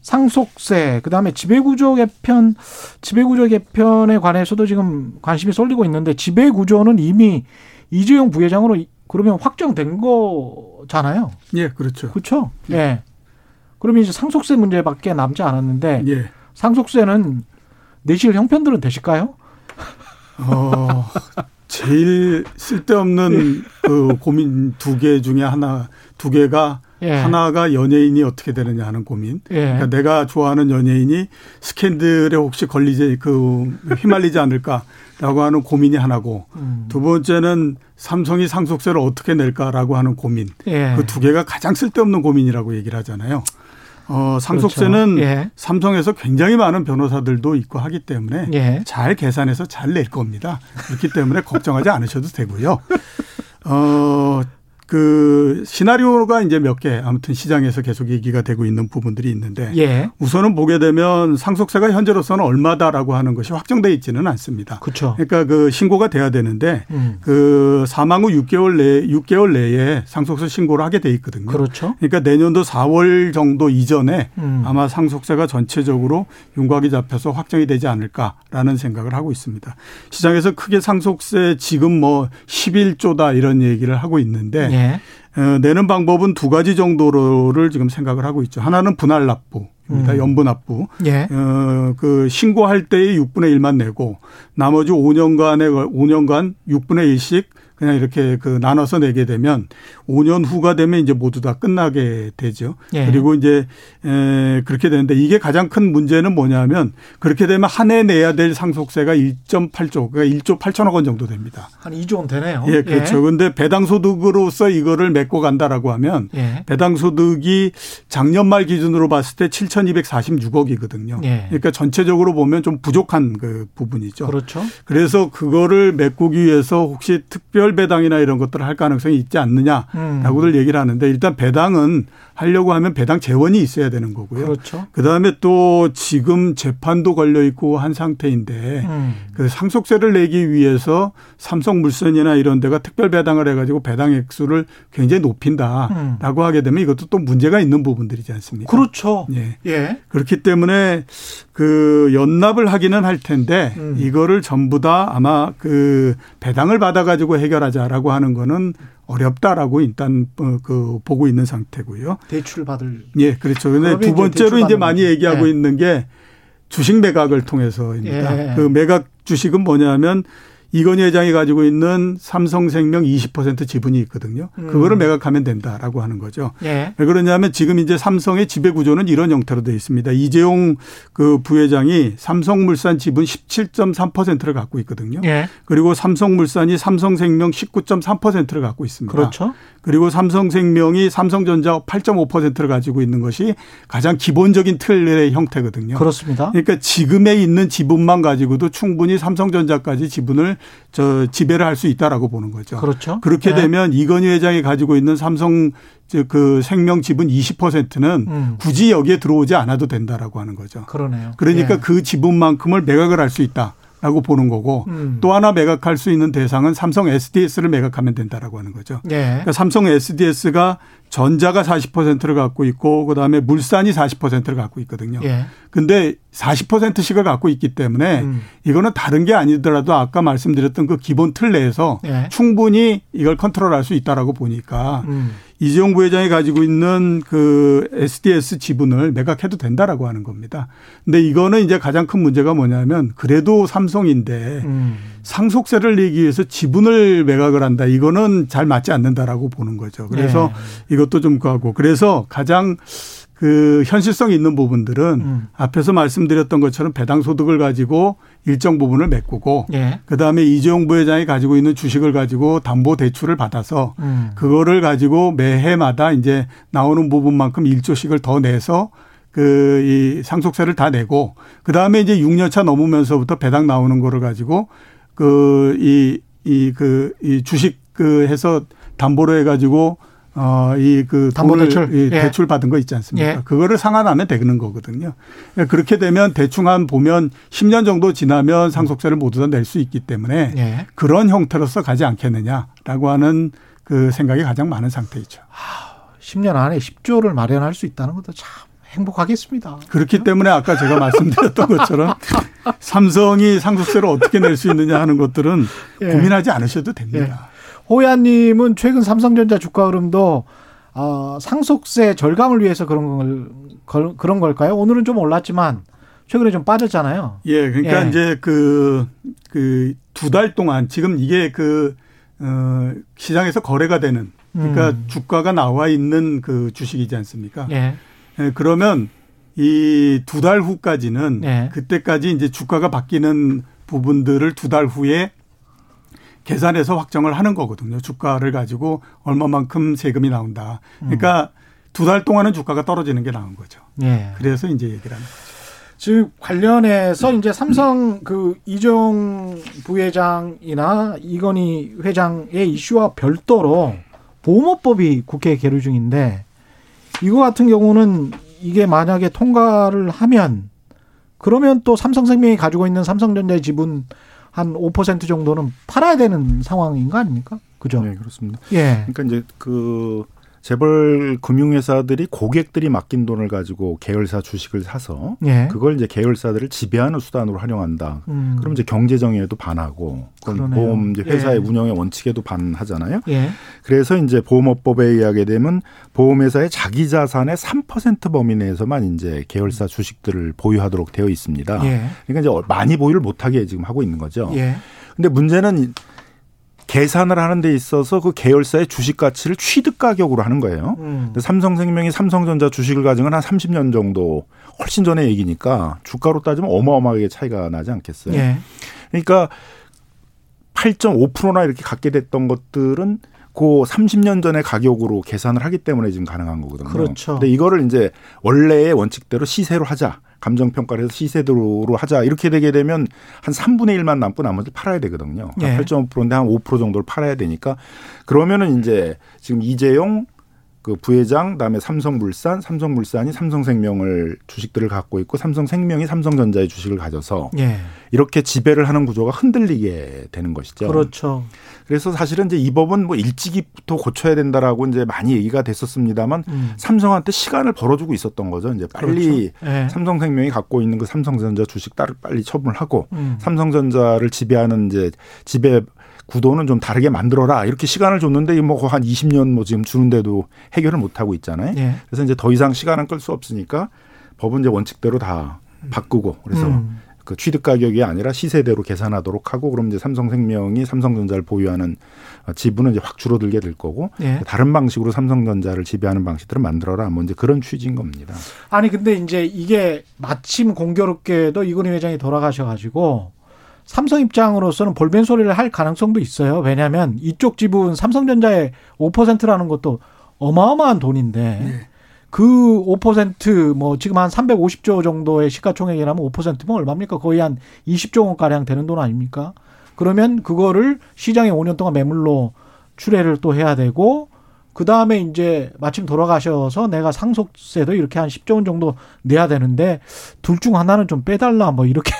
상속세, 그다음에 지배구조 개편에 관해서도 지금 관심이 쏠리고 있는데 지배구조는 이미 이재용 부회장으로 그러면 확정된 거잖아요. 예, 그렇죠. 그렇죠. 예. 예. 그러면 이제 상속세 문제밖에 남지 않았는데 예. 상속세는 내실 형편들은 되실까요? 제일 쓸데없는 그 고민 두 개 중에 두 개가 예. 하나가 연예인이 어떻게 되느냐 하는 고민. 예. 그러니까 내가 좋아하는 연예인이 스캔들에 혹시 휘말리지 않을까라고 하는 고민이 하나고 두 번째는 삼성이 상속세를 어떻게 낼까라고 하는 고민. 예. 그 두 개가 가장 쓸데없는 고민이라고 얘기를 하잖아요. 상속세는 그렇죠. 예. 삼성에서 굉장히 많은 변호사들도 있고 하기 때문에 예. 잘 계산해서 잘 낼 겁니다. 그렇기 때문에 걱정하지 않으셔도 되고요. 그 시나리오가 이제 몇 개 아무튼 시장에서 계속 얘기가 되고 있는 부분들이 있는데 예. 우선은 보게 되면 상속세가 현재로서는 얼마다라고 하는 것이 확정돼 있지는 않습니다. 그렇죠. 그러니까 그 신고가 돼야 되는데 그 사망 후 6개월 내에 상속세 신고를 하게 돼 있거든요. 그렇죠. 그러니까 내년도 4월 정도 이전에 아마 상속세가 전체적으로 윤곽이 잡혀서 확정이 되지 않을까라는 생각을 하고 있습니다. 시장에서 크게 상속세 지금 뭐 11조다 이런 얘기를 하고 있는데 예. 내는 방법은 두 가지 정도를 지금 생각을 하고 있죠. 하나는 분할 납부입니다. 연부 납부. 예. 그 신고할 때의 6분의 1만 내고 나머지 5년간 6분의 1씩 그냥 이렇게 그 나눠서 내게 되면 5년 후가 되면 이제 모두 다 끝나게 되죠. 예. 그리고 이제 그렇게 되는데 이게 가장 큰 문제는 뭐냐면 그렇게 되면 한 해 내야 될 상속세가 1.8조, 그러니까 1조 8천억 원 정도 됩니다. 한 2조 원 되네요. 예, 그렇죠. 예. 근데 배당 소득으로서 이거를 메꿔 간다라고 하면 예. 배당 소득이 작년 말 기준으로 봤을 때 7,246억이거든요. 예. 그러니까 전체적으로 보면 좀 부족한 그 부분이죠. 그렇죠. 그래서 그거를 메꾸기 위해서 혹시 특별 배당이나 이런 것들을 할 가능성이 있지 않느냐라고들 얘기를 하는데 일단 배당은 하려고 하면 배당 재원이 있어야 되는 거고요. 그렇죠. 그다음에 또 지금 재판도 걸려 있고 한 상태인데 그 상속세를 내기 위해서 삼성물산이나 이런 데가 특별 배당을 해가지고 배당 액수를 굉장히 높인다라고 하게 되면 이것도 또 문제가 있는 부분들이지 않습니까? 그렇죠. 예. 예. 그렇기 때문에 그 연납을 하기는 할 텐데 이거를 전부 다 아마 그 배당을 받아가지고 해결하자라고 하는 거는 어렵다라고 일단 그 보고 있는 상태고요. 대출 받을. 예, 그렇죠. 근데 두 번째로 이제 많이 얘기하고 예. 있는 게 주식 매각을 통해서입니다. 예. 그 매각 주식은 뭐냐면 이건희 회장이 가지고 있는 삼성생명 20% 지분이 있거든요. 그거를 매각하면 된다라고 하는 거죠. 예. 왜 그러냐면 지금 이제 삼성의 지배 구조는 이런 형태로 되어 있습니다. 이재용 그 부회장이 삼성물산 지분 17.3%를 갖고 있거든요. 예. 그리고 삼성물산이 삼성생명 19.3%를 갖고 있습니다. 그렇죠. 그리고 삼성생명이 삼성전자 8.5%를 가지고 있는 것이 가장 기본적인 틀의 형태거든요. 그렇습니다. 그러니까 지금에 있는 지분만 가지고도 충분히 삼성전자까지 지분을 지배를 할 수 있다라고 보는 거죠. 그렇죠. 그렇게 네. 되면 이건희 회장이 가지고 있는 삼성 그 생명 지분 20%는 굳이 여기에 들어오지 않아도 된다라고 하는 거죠. 그러네요. 그러니까 예. 그 지분만큼을 매각을 할 수 있다. 라고 보는 거고 또 하나 매각할 수 있는 대상은 삼성 SDS를 매각하면 된다라고 하는 거죠. 네. 그러니까 삼성 SDS가 전자가 40%를 갖고 있고 그다음에 물산이 40%를 갖고 있거든요. 그런데 네. 40%씩을 갖고 있기 때문에 이거는 다른 게 아니더라도 아까 말씀드렸던 그 기본 틀 내에서 네. 충분히 이걸 컨트롤할 수 있다라고 보니까 이재용 부회장이 가지고 있는 그 SDS 지분을 매각해도 된다라고 하는 겁니다. 근데 이거는 이제 가장 큰 문제가 뭐냐면 그래도 삼성인데 상속세를 내기 위해서 지분을 매각을 한다. 이거는 잘 맞지 않는다라고 보는 거죠. 그래서 네. 이것도 좀 하고 그래서 가장 그 현실성 있는 부분들은 앞에서 말씀드렸던 것처럼 배당 소득을 가지고 일정 부분을 메꾸고 예. 그다음에 이재용 부회장이 가지고 있는 주식을 가지고 담보 대출을 받아서 그거를 가지고 매해마다 이제 나오는 부분만큼 1조씩을 더 내서 그 이 상속세를 다 내고 그다음에 이제 6년차 넘으면서부터 배당 나오는 거를 가지고 이 주식 그 해서 담보로 해 가지고 담보 대출 예. 대출 받은 거 있지 않습니까? 예. 그거를 상환하면 되는 거거든요. 그렇게 되면 대충 한 보면 10년 정도 지나면 상속세를 모두 다 낼 수 있기 때문에 예. 그런 형태로서 가지 않겠느냐라고 하는 그 생각이 가장 많은 상태이죠. 10년 안에 10조를 마련할 수 있다는 것도 참 행복하겠습니다. 그렇기 그렇죠? 때문에 아까 제가 말씀드렸던 것처럼 삼성이 상속세를 어떻게 낼 수 있느냐 하는 것들은 예. 고민하지 않으셔도 됩니다. 예. 호야님은 최근 삼성전자 주가 흐름도 상속세 절감을 위해서 그런 걸까요? 오늘은 좀 올랐지만 최근에 좀 빠졌잖아요. 예, 그러니까 예. 이제 그 두 달 동안 지금 이게 시장에서 거래가 되는 그러니까 주가가 나와 있는 그 주식이지 않습니까? 예. 예 그러면 이 두 달 후까지는 예. 그때까지 이제 주가가 바뀌는 부분들을 두 달 후에 계산해서 확정을 하는 거거든요. 주가를 가지고 얼마만큼 세금이 나온다. 그러니까 두 달 동안은 주가가 떨어지는 게 나온 거죠. 예. 그래서 이제 얘기를 하는 거죠. 지금 관련해서 이제 삼성 그 이종 부회장이나 이건희 회장의 이슈와 별도로 보험업법이 국회에 계류 중인데 이거 같은 경우는 이게 만약에 통과를 하면 그러면 또 삼성생명이 가지고 있는 삼성전자의 지분 한 5% 정도는 팔아야 되는 상황인 거 아닙니까? 그죠? 네, 그렇습니다. 예. 그러니까 이제 그 재벌 금융회사들이 고객들이 맡긴 돈을 가지고 계열사 주식을 사서 예. 그걸 이제 계열사들을 지배하는 수단으로 활용한다. 그럼 이제 경제정의에도 반하고 보험 이제 회사의 예. 운영의 원칙에도 반하잖아요. 예. 그래서 이제 보험업법에 의하게 되면 보험회사의 자기 자산의 3% 범위 내에서만 이제 계열사 주식들을 보유하도록 되어 있습니다. 예. 그러니까 이제 많이 보유를 못하게 지금 하고 있는 거죠. 예. 근데 문제는 계산을 하는 데 있어서 그 계열사의 주식 가치를 취득 가격으로 하는 거예요. 근데 삼성생명이 삼성전자 주식을 가진 건 한 30년 정도 훨씬 전의 얘기니까 주가로 따지면 어마어마하게 차이가 나지 않겠어요. 예. 그러니까 8.5%나 이렇게 갖게 됐던 것들은 그 30년 전의 가격으로 계산을 하기 때문에 지금 가능한 거거든요. 그렇죠. 근데 이거를 이제 원래의 원칙대로 시세로 하자. 감정평가를 해서 시세대로 하자. 이렇게 되게 되면 한 3분의 1만 남고 나머지 팔아야 되거든요. 예. 8.5%인데 한 5% 정도를 팔아야 되니까. 그러면은 이제 지금 이재용 그 부회장 그다음에 삼성물산이 삼성생명을 주식들을 갖고 있고 삼성생명이 삼성전자의 주식을 가져서 예. 이렇게 지배를 하는 구조가 흔들리게 되는 것이죠. 그렇죠. 그래서 사실은 이제 이 법은 뭐 일찍이부터 고쳐야 된다라고 이제 많이 얘기가 됐었습니다만 삼성한테 시간을 벌어주고 있었던 거죠. 이제 빨리 그렇죠. 예. 삼성생명이 갖고 있는 그 삼성전자 주식 따로 빨리 처분하고 삼성전자를 지배하는 이제 지배 구도는 좀 다르게 만들어라. 이렇게 시간을 줬는데 뭐 한 20년 뭐 지금 주는데도 해결을 못 하고 있잖아요. 예. 그래서 이제 더 이상 시간은 끌 수 없으니까 법은 이제 원칙대로 다 바꾸고 그래서 그 취득 가격이 아니라 시세대로 계산하도록 하고 그럼 이제 삼성생명이 삼성전자를 보유하는 지분은 이제 확 줄어들게 될 거고 예. 다른 방식으로 삼성전자를 지배하는 방식들을 만들어라. 뭐 이제 그런 취지인 겁니다. 아니 근데 이제 이게 마침 공교롭게도 이건희 회장이 돌아가셔 가지고 삼성 입장으로서는 볼멘 소리를 할 가능성도 있어요. 왜냐하면 이쪽 지분 삼성전자의 5%라는 것도 어마어마한 돈인데 네. 그 5% 뭐 지금 한 350조 정도의 시가총액이라면 5%면 얼마입니까? 거의 한 20조 원가량 되는 돈 아닙니까? 그러면 그거를 시장에 5년 동안 매물로 출회를 또 해야 되고 그 다음에 이제 마침 돌아가셔서 내가 상속세도 이렇게 한 10조 원 정도 내야 되는데 둘 중 하나는 좀 빼달라 뭐 이렇게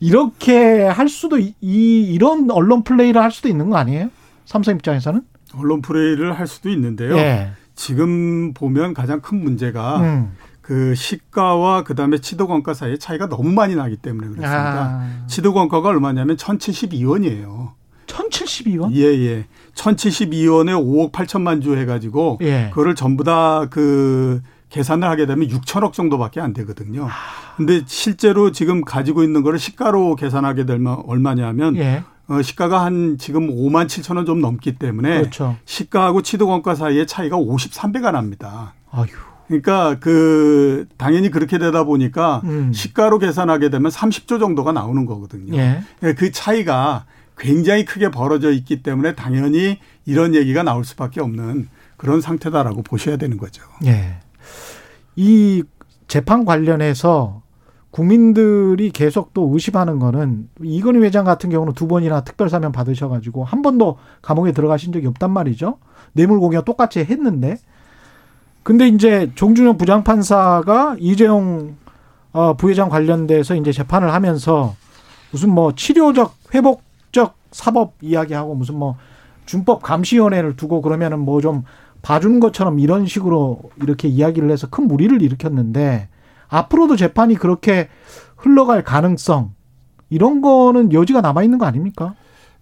이렇게 할 수도 이런 언론 플레이를 할 수도 있는 거 아니에요? 삼성 입장에서는? 언론 플레이를 할 수도 있는데요. 예. 지금 보면 가장 큰 문제가 그 시가와 그다음에 치도권가 사이의 차이가 너무 많이 나기 때문에 그렇습니다. 아. 치도권가가 얼마냐면 1,072원이에요. 1,072원? 예, 예. 1,072원에 5억 8천만 주 해가지고 예. 그거를 전부 다 그 계산을 하게 되면 6천억 정도밖에 안 되거든요. 근데 실제로 지금 가지고 있는 거를 시가로 계산하게 되면 얼마냐면 예. 시가가 한 지금 5만 7천 원 좀 넘기 때문에 그렇죠. 시가하고 치도권가 사이의 차이가 53배가 납니다. 아휴. 그러니까 그 당연히 그렇게 되다 보니까 시가로 계산하게 되면 30조 정도가 나오는 거거든요. 예. 그 차이가 굉장히 크게 벌어져 있기 때문에 당연히 이런 얘기가 나올 수밖에 없는 그런 상태다라고 보셔야 되는 거죠. 예. 이 재판 관련해서 국민들이 계속 또 의심하는 거는 이건희 회장 같은 경우는 두 번이나 특별사면 받으셔가지고 한 번도 감옥에 들어가신 적이 없단 말이죠. 뇌물공여 똑같이 했는데. 근데 이제 종준영 부장판사가 이재용 부회장 관련돼서 이제 재판을 하면서 무슨 뭐 치료적 회복 사법 이야기하고 무슨 뭐 준법 감시위원회를 두고 그러면은 뭐 좀 봐주는 것처럼 이런 식으로 이렇게 이야기를 해서 큰 무리를 일으켰는데 앞으로도 재판이 그렇게 흘러갈 가능성 이런 거는 여지가 남아 있는 거 아닙니까?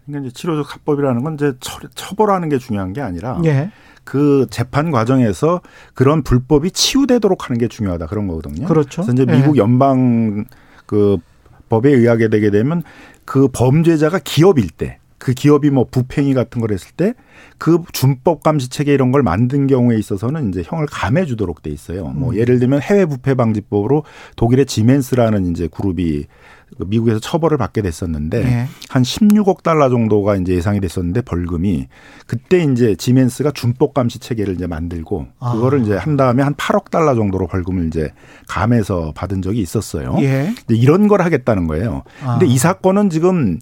그러니까 이제 치료적 합법이라는 건 이제 처벌하는 게 중요한 게 아니라 예. 그 재판 과정에서 그런 불법이 치유되도록 하는 게 중요하다 그런 거거든요. 그렇죠. 그래서 이제 미국 예. 연방 그 법에 의하게 되게 되면 그 범죄자가 기업일 때, 그 기업이 뭐 부팽이 같은 걸 했을 때 그 준법 감시 체계 이런 걸 만든 경우에 있어서는 이제 형을 감해 주도록 돼 있어요. 뭐 예를 들면 해외 부패 방지법으로 독일의 지멘스라는 이제 그룹이 미국에서 처벌을 받게 됐었는데 네. 한 16억 달러 정도가 이제 예상이 됐었는데 벌금이 그때 이제 지멘스가 준법 감시 체계를 이제 만들고 그거를 이제 한 다음에 한 8억 달러 정도로 벌금을 이제 감해서 받은 적이 있었어요. 예. 이런 걸 하겠다는 거예요. 근데 이 사건은 지금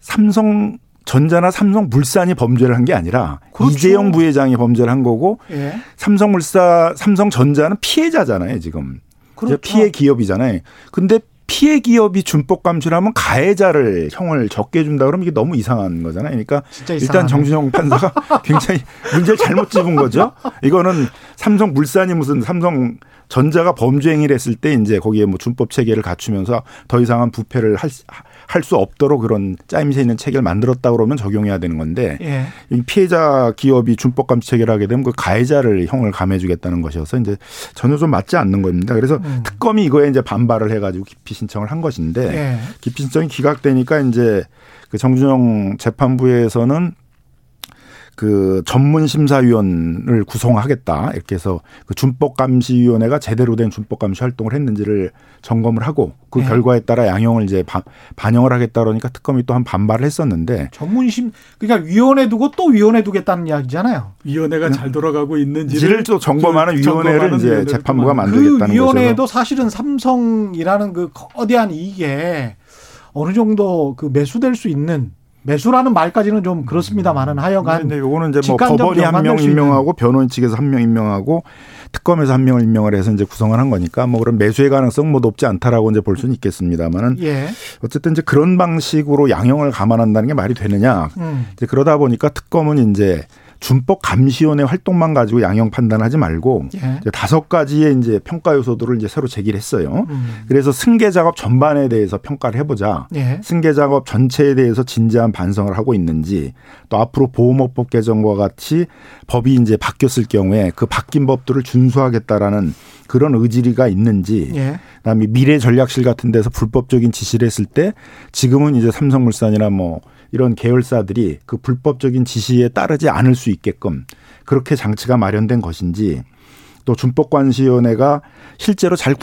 삼성전자나 삼성물산이 범죄를 한 게 아니라 그렇죠. 이재용 부회장이 범죄를 한 거고 예. 삼성전자는 피해자잖아요, 지금. 그렇죠. 피해 기업이잖아요. 근데 피해 기업이 준법 감시를 하면 가해자를 형을 적게 준다 그러면 이게 너무 이상한 거잖아요. 그러니까 일단 정준영 판사가 굉장히 문제를 잘못 짚은 거죠. 이거는 삼성물산이 무슨 삼성전자가 범죄 행위를 했을 때 이제 거기에 뭐 준법 체계를 갖추면서 더 이상한 부패를 할 수 없도록 그런 짜임새 있는 체계를 만들었다 그러면 적용해야 되는 건데 예. 피해자 기업이 준법 감시 체계를 하게 되면 그 가해자를 형을 감해주겠다는 것이어서 이제 전혀 좀 맞지 않는 겁니다. 그래서 특검이 이거에 이제 반발을 해가지고 깊이 신청을 한 것인데 예. 기피 신청이 기각되니까 이제 그 정준영 재판부에서는 그 전문 심사위원을 구성하겠다 이렇게 해서 그 준법 감시위원회가 제대로 된 준법 감시 활동을 했는지를 점검을 하고 그 예. 결과에 따라 양형을 이제 반영을 하겠다 그러니까 특검이 또 한 반발을 했었는데 그러니까 위원회 두고 또 위원회 두겠다는 이야기잖아요. 위원회가 잘 돌아가고 있는지를 또 점검하는 위원회를 이제 재판부가 만들겠다는 거죠. 그 위원회도 거죠. 사실은 삼성이라는 그 거대한 이익에 어느 정도 그 매수될 수 있는. 매수라는 말까지는 좀 그렇습니다만은 하여간. 네, 요거는 이제 뭐 법원이 한 명 임명하고 변호인 측에서 한 명 임명하고 특검에서 한 명을 임명을 해서 이제 구성을 한 거니까 뭐 그런 매수의 가능성 뭐 높지 않다라고 이제 볼 수는 있겠습니다만은. 예. 어쨌든 이제 그런 방식으로 양형을 감안한다는 게 말이 되느냐. 이제 그러다 보니까 특검은 이제 준법 감시원의 활동만 가지고 양형 판단하지 말고 예. 이제 5가지의 이제 평가 요소들을 이제 새로 제기를 했어요. 그래서 승계 작업 전반에 대해서 평가를 해보자. 예. 승계 작업 전체에 대해서 진지한 반성을 하고 있는지 또 앞으로 보험업법 개정과 같이 법이 이제 바뀌었을 경우에 그 바뀐 법들을 준수하겠다라는 그런 의지가 있는지 예. 그다음에 미래 전략실 같은 데서 불법적인 지시를 했을 때 지금은 이제 삼성물산이나 뭐 이런 계열사들이 그 불법적인 지시에 따르지 않을 수 있게끔 그렇게 장치가 마련된 것인지 또 준법관시위원회가 실제로 잘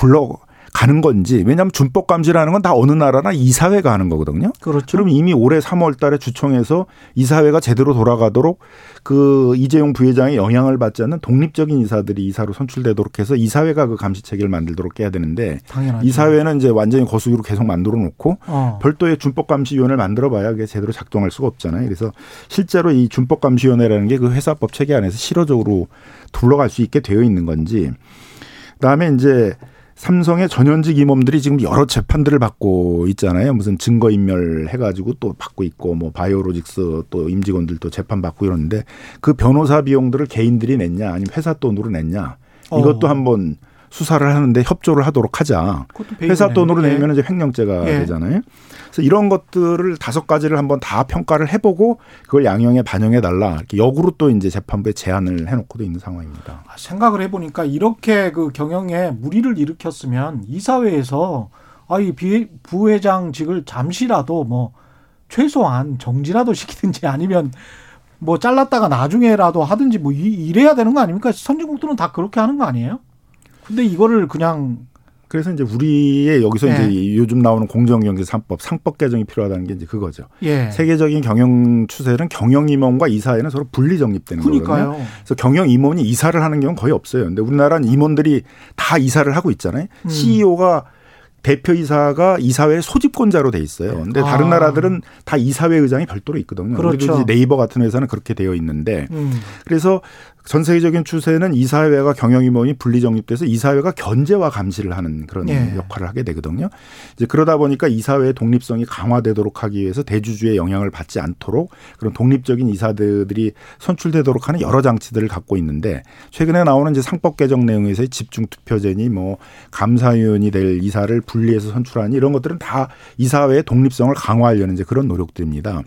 가는 건지. 왜냐하면 준법 감시라는 건 다 어느 나라나 이사회가 하는 거거든요. 그렇죠. 그럼 이미 올해 3월 달에 주총에서 이사회가 제대로 돌아가도록 그 이재용 부회장의 영향을 받지 않는 독립적인 이사들이 이사로 선출되도록 해서 이사회가 그 감시 체계를 만들도록 해야 되는데 당연하죠. 이사회는 이제 완전히 거수기로 계속 만들어 놓고 별도의 준법 감시위원회를 만들어 봐야 그게 제대로 작동할 수가 없잖아요. 그래서 실제로 이 준법 감시위원회라는 게 그 회사법 체계 안에서 실효적으로 둘러갈 수 있게 되어 있는 건지. 그다음에 이제 삼성의 전현직 임원들이 지금 여러 재판들을 받고 있잖아요. 무슨 증거인멸 해가지고 또 받고 있고 뭐 바이오로직스 또 임직원들도 재판받고 이러는데 그 변호사 비용들을 개인들이 냈냐 아니면 회사 돈으로 냈냐 이것도 한번 수사를 하는데 협조를 하도록 하자. 회사 돈으로 내면 이제 횡령죄가 되잖아요. 그래서 이런 것들을 5가지를 한번 다 평가를 해보고 그걸 양형에 반영해달라. 이렇게 역으로 또 이제 재판부에 제안을 해놓고도 있는 상황입니다. 생각을 해보니까 이렇게 그 경영에 물의를 일으켰으면 이사회에서 이 부회장직을 잠시라도 뭐 최소한 정지라도 시키든지 아니면 뭐 잘랐다가 나중에라도 하든지 뭐 이래야 되는 거 아닙니까? 선진국들은 다 그렇게 하는 거 아니에요? 근데 이거를 그냥 그래서 이제 우리의 여기서 이제 요즘 나오는 공정경제 3법 상법 개정이 필요하다는 게 이제 그거죠. 세계적인 경영 추세는 경영 임원과 이사회는 서로 분리 정립되는 거거든요. 그래서 경영 임원이 이사를 하는 경우는 거의 없어요. 근데 우리나라는 임원들이 다 이사를 하고 있잖아요. CEO가 대표이사가 이사회의 소집권자로 돼 있어요. 그런데 다른 나라들은 다 이사회 의장이 별도로 있거든요. 그렇죠. 이제 네이버 같은 회사는 그렇게 되어 있는데 그래서 전 세계적인 추세는 이사회와 경영임원이 분리정립돼서 이사회가 견제와 감시를 하는 그런 역할을 하게 되거든요. 이제 그러다 보니까 이사회의 독립성이 강화되도록 하기 위해서 대주주의 영향을 받지 않도록 그런 독립적인 이사들이 선출되도록 하는 여러 장치들을 갖고 있는데 최근에 나오는 이제 상법 개정 내용에서의 집중투표제니 뭐 감사위원이 될 이사를 분리해서 선출하니 이런 것들은 다 이사회의 독립성을 강화하려는 이제 그런 노력들입니다.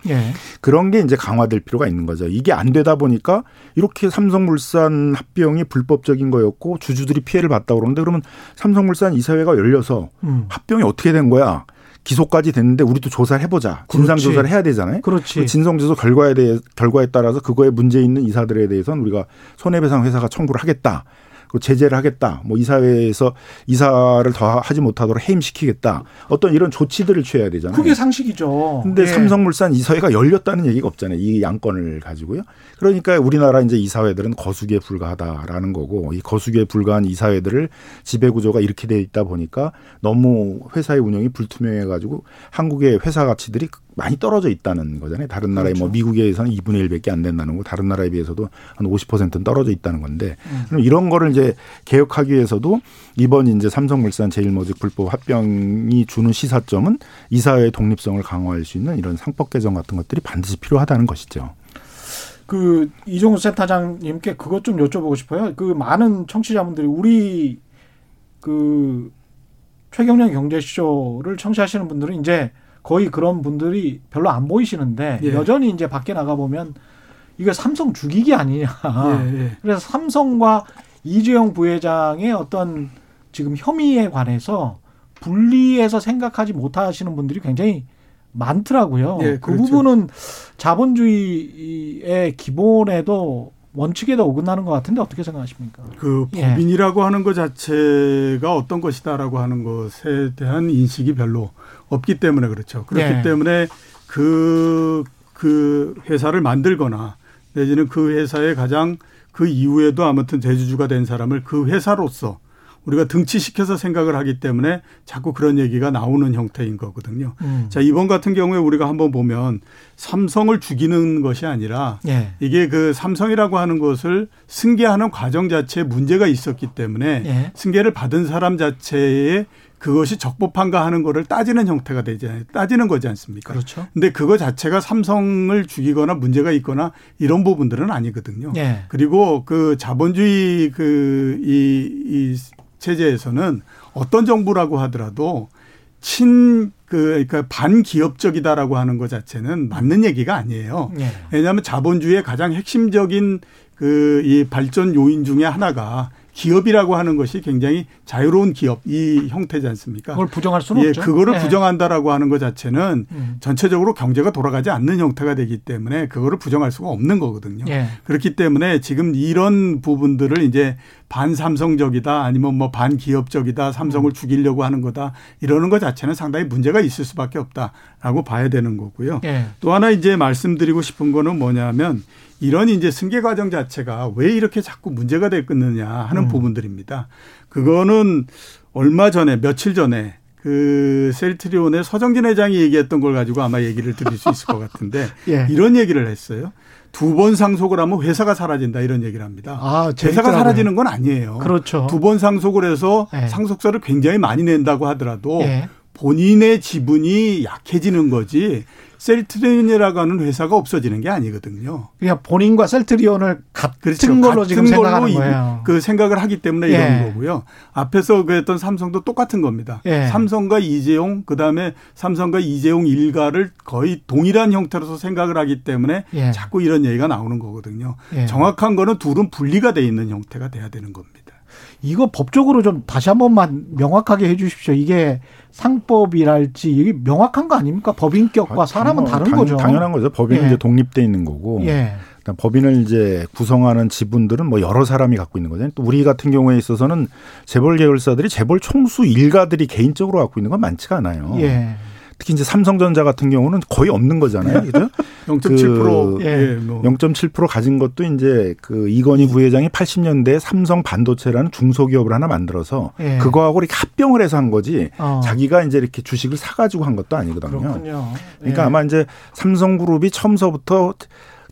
그런 게 이제 강화될 필요가 있는 거죠. 이게 안 되다 보니까 이렇게 삼성물산 합병이 불법적인 거였고 주주들이 피해를 봤다고 그러는데 그러면 삼성물산 이사회가 열려서 합병이 어떻게 된 거야? 기소까지 됐는데 우리도 조사를 해보자. 진상조사를 해야 되잖아요. 그렇지. 진상조사 결과에 따라서 그거에 문제 있는 이사들에 대해서는 우리가 손해배상 회사가 청구를 하겠다. 그 제재를 하겠다. 뭐 이사회에서 이사를 더 하지 못하도록 해임시키겠다. 어떤 이런 조치들을 취해야 되잖아요. 그게 상식이죠. 그런데 삼성물산 이사회가 열렸다는 얘기가 없잖아요. 이 양건을 가지고요. 그러니까 우리나라 이제 이사회들은 거수기에 불과하다라는 거고 이 거수기에 불과한 이사회들을 지배구조가 이렇게 돼 있다 보니까 너무 회사의 운영이 불투명해가지고 한국의 회사 가치들이 많이 떨어져 있다는 거잖아요. 다른 나라에 뭐 미국에서는 2분의 1밖에 안 된다는 거, 다른 나라에 비해서도 한 50%는 떨어져 있다는 건데 그럼 이런 거를 이제 개혁하기 위해서도 이번 이제 삼성물산 제일모직 불법 합병이 주는 시사점은 이사회의 독립성을 강화할 수 있는 이런 상법 개정 같은 것들이 반드시 필요하다는 것이죠. 그 이종우 센터장님께 그것 좀 여쭤보고 싶어요. 그 많은 청취자분들이 우리 그 최경영 경제쇼를 청취하시는 분들은 이제 거의 그런 분들이 별로 안 보이시는데 여전히 이제 밖에 나가보면 이게 삼성 죽이기 아니냐. 그래서 삼성과 이재용 부회장의 어떤 지금 혐의에 관해서 분리해서 생각하지 못하시는 분들이 굉장히 많더라고요. 그렇죠. 부분은 자본주의의 기본에도 원칙에도 어긋나는 것 같은데 어떻게 생각하십니까? 그 법인이라고 하는 것 자체가 어떤 것이다라고 하는 것에 대한 인식이 별로 없기 때문에 그렇죠. 그렇기 때문에 그 회사를 만들거나 내지는 그 회사의 가장 그 이후에도 아무튼 대주주가 된 사람을 그 회사로서 우리가 등치시켜서 생각을 하기 때문에 자꾸 그런 얘기가 나오는 형태인 거거든요. 자, 이번 같은 경우에 우리가 한번 보면 삼성을 죽이는 것이 아니라 이게 그 삼성이라고 하는 것을 승계하는 과정 자체에 문제가 있었기 때문에 승계를 받은 사람 자체의 그것이 적법한가 하는 거를 따지는 형태가 되잖아요. 따지는 거지 않습니까? 그렇죠. 근데 그거 자체가 삼성을 죽이거나 문제가 있거나 이런 부분들은 아니거든요. 그리고 그 자본주의 그 이 체제에서는 어떤 정부라고 하더라도 그러니까 반기업적이다라고 하는 것 자체는 맞는 얘기가 아니에요. 왜냐하면 자본주의의 가장 핵심적인 그 이 발전 요인 중에 하나가 기업이라고 하는 것이 굉장히 자유로운 기업 이 형태지 않습니까? 그걸 부정할 수는 없죠. 그거를 부정한다라고 하는 것 자체는 전체적으로 경제가 돌아가지 않는 형태가 되기 때문에 그거를 부정할 수가 없는 거거든요. 예. 그렇기 때문에 지금 이런 부분들을 이제 반삼성적이다 아니면 뭐 반기업적이다 삼성을 죽이려고 하는 거다 이러는 것 자체는 상당히 문제가 있을 수밖에 없다라고 봐야 되는 거고요. 예. 또 하나 이제 말씀드리고 싶은 거는 뭐냐면 이런 이제 승계 과정 자체가 왜 이렇게 자꾸 문제가 됐겠느냐 하는 부분들입니다. 그거는 얼마 전에 며칠 전에 그 셀트리온의 서정진 회장이 얘기했던 걸 가지고 아마 얘기를 드릴 수 있을 것 같은데 예. 이런 얘기를 했어요. 두 번 상속을 하면 회사가 사라진다 이런 얘기를 합니다. 아, 재밌더라고요. 회사가 사라지는 건 아니에요. 그렇죠. 두 번 상속을 해서 예. 상속세를 굉장히 많이 낸다고 하더라도 예. 본인의 지분이 약해지는 거지 셀트리온이라고 하는 회사가 없어지는 게 아니거든요. 그냥 본인과 셀트리온을 같은 걸로 같은 지금 생각하는 거예요. 그 생각을 하기 때문에 예. 이런 거고요. 앞에서 그랬던 삼성도 똑같은 겁니다. 예. 삼성과 이재용 그다음에 삼성과 이재용 일가를 거의 동일한 형태로서 생각을 하기 때문에 예. 자꾸 이런 얘기가 나오는 거거든요. 예. 정확한 거는 둘은 분리가 돼 있는 형태가 돼야 되는 겁니다. 이거 법적으로 좀 다시 한 번만 명확하게 해 주십시오. 이게 상법이랄지 이게 명확한 거 아닙니까? 법인격과 사람은 다른 거죠. 당연한 거죠. 법인은 예. 이제 독립돼 있는 거고 예. 법인을 이제 구성하는 지분들은 뭐 여러 사람이 갖고 있는 거잖아요. 또 우리 같은 경우에 있어서는 재벌 계열사들이 재벌 총수 일가들이 개인적으로 갖고 있는 건 많지가 않아요. 예. 특히 이제 삼성전자 같은 경우는 거의 없는 거잖아요. 그죠? 0.7% 예, 뭐. 0.7% 가진 것도 이제 그 이건희 부회장이 80년대에 삼성 반도체라는 중소기업을 하나 만들어서 예. 그거하고 이렇게 합병을 해서 한 거지 자기가 이제 이렇게 주식을 사가지고 한 것도 아니거든요. 그렇군요. 예. 그러니까 아마 이제 삼성그룹이 처음서부터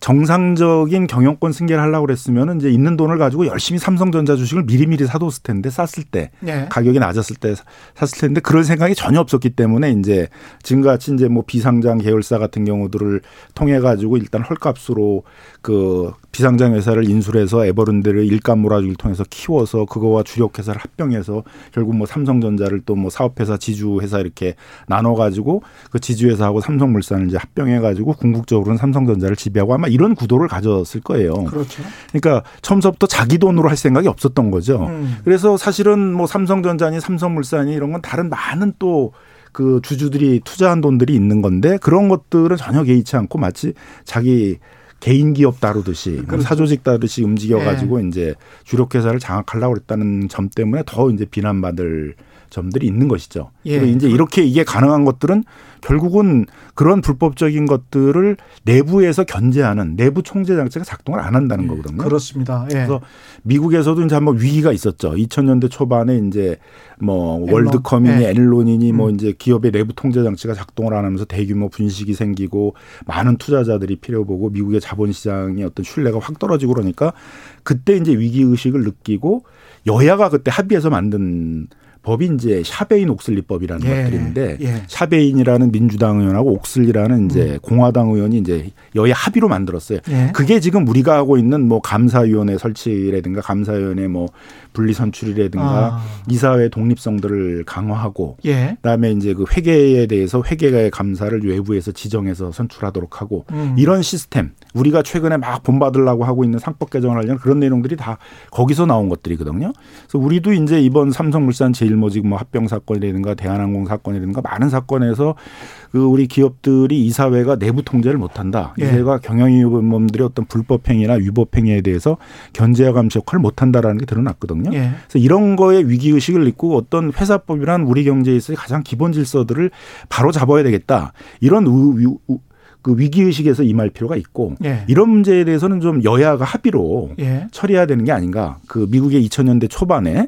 정상적인 경영권 승계를 하려고 그랬으면 이제 있는 돈을 가지고 열심히 삼성전자 주식을 미리미리 사뒀을 텐데 쌌을 때 네. 가격이 낮았을 때 샀을 텐데 그럴 생각이 전혀 없었기 때문에 이제 지금같이 이제 뭐 비상장 계열사 같은 경우들을 통해 가지고 일단 헐값으로 그 비상장 회사를 인수해서 에버랜드를 일감 몰아주기를 통해서 키워서 그거와 주력 회사를 합병해서 결국 뭐 삼성전자를 또 뭐 사업회사 지주회사 이렇게 나눠 가지고 그 지주회사하고 삼성물산을 이제 합병해 가지고 궁극적으로는 삼성전자를 지배하고 아마 이런 구도를 가졌을 거예요. 그렇죠. 그러니까 처음서부터 자기 돈으로 할 생각이 없었던 거죠. 그래서 사실은 뭐 삼성전자니 삼성물산이 이런 건 다른 많은 또 그 주주들이 투자한 돈들이 있는 건데 그런 것들은 전혀 개의치 않고 마치 자기 개인 기업 다루듯이 그렇죠. 사조직 다루듯이 움직여가지고 네. 이제 주력 회사를 장악하려고 했다는 점 때문에 더 이제 비난받을 점들이 있는 것이죠. 예. 그리고 이제 이렇게 이게 가능한 것들은 결국은 그런 불법적인 것들을 내부에서 견제하는 내부 총재 장치가 작동을 안 한다는 거거든요. 그렇습니다. 예. 그래서 미국에서도 이제 한번 위기가 있었죠. 2000년대 초반에 이제 뭐 월드컴이니 엔론이니 예. 뭐 이제 기업의 내부 통제 장치가 작동을 안 하면서 대규모 분식이 생기고 많은 투자자들이 피려보고 미국의 자본시장의 어떤 신뢰가 확 떨어지고 그러니까 그때 이제 위기 의식을 느끼고 여야가 그때 합의해서 만든 법이 이제 사베인-옥슬리법이라는 예, 것들인데 예. 샤베인이라는 민주당 의원하고 옥슬리라는 이제 공화당 의원이 이제 여야 합의로 만들었어요. 예. 그게 지금 우리가 하고 있는 뭐 감사위원회 설치라든가 감사위원회 뭐 분리 선출이라든가 이사회 독립성들을 강화하고 예. 그다음에 이제 그 회계에 대해서 회계의 감사를 외부에서 지정해서 선출하도록 하고 이런 시스템 우리가 최근에 막 본받으려고 하고 있는 상법 개정을 하려는 그런 내용들이 다 거기서 나온 것들이거든요. 그래서 우리도 이제 이번 삼성물산 제일모직 뭐 합병 사건이라든가 대한항공 사건이라든가 많은 사건에서 그 우리 기업들이 이사회가 내부 통제를 못한다. 예. 이사회가 경영위원들의 어떤 불법행위나 위법행위에 대해서 견제와 감시 역할을 못한다라는 게 드러났거든요. 예. 그래서 이런 거에 위기의식을 잊고 어떤 회사법이란 우리 경제에 있어서 가장 기본 질서들을 바로 잡아야 되겠다. 이런 그 위기의식에서 임할 필요가 있고 예. 이런 문제에 대해서는 좀 여야가 합의로 예. 처리해야 되는 게 아닌가. 그 미국의 2000년대 초반에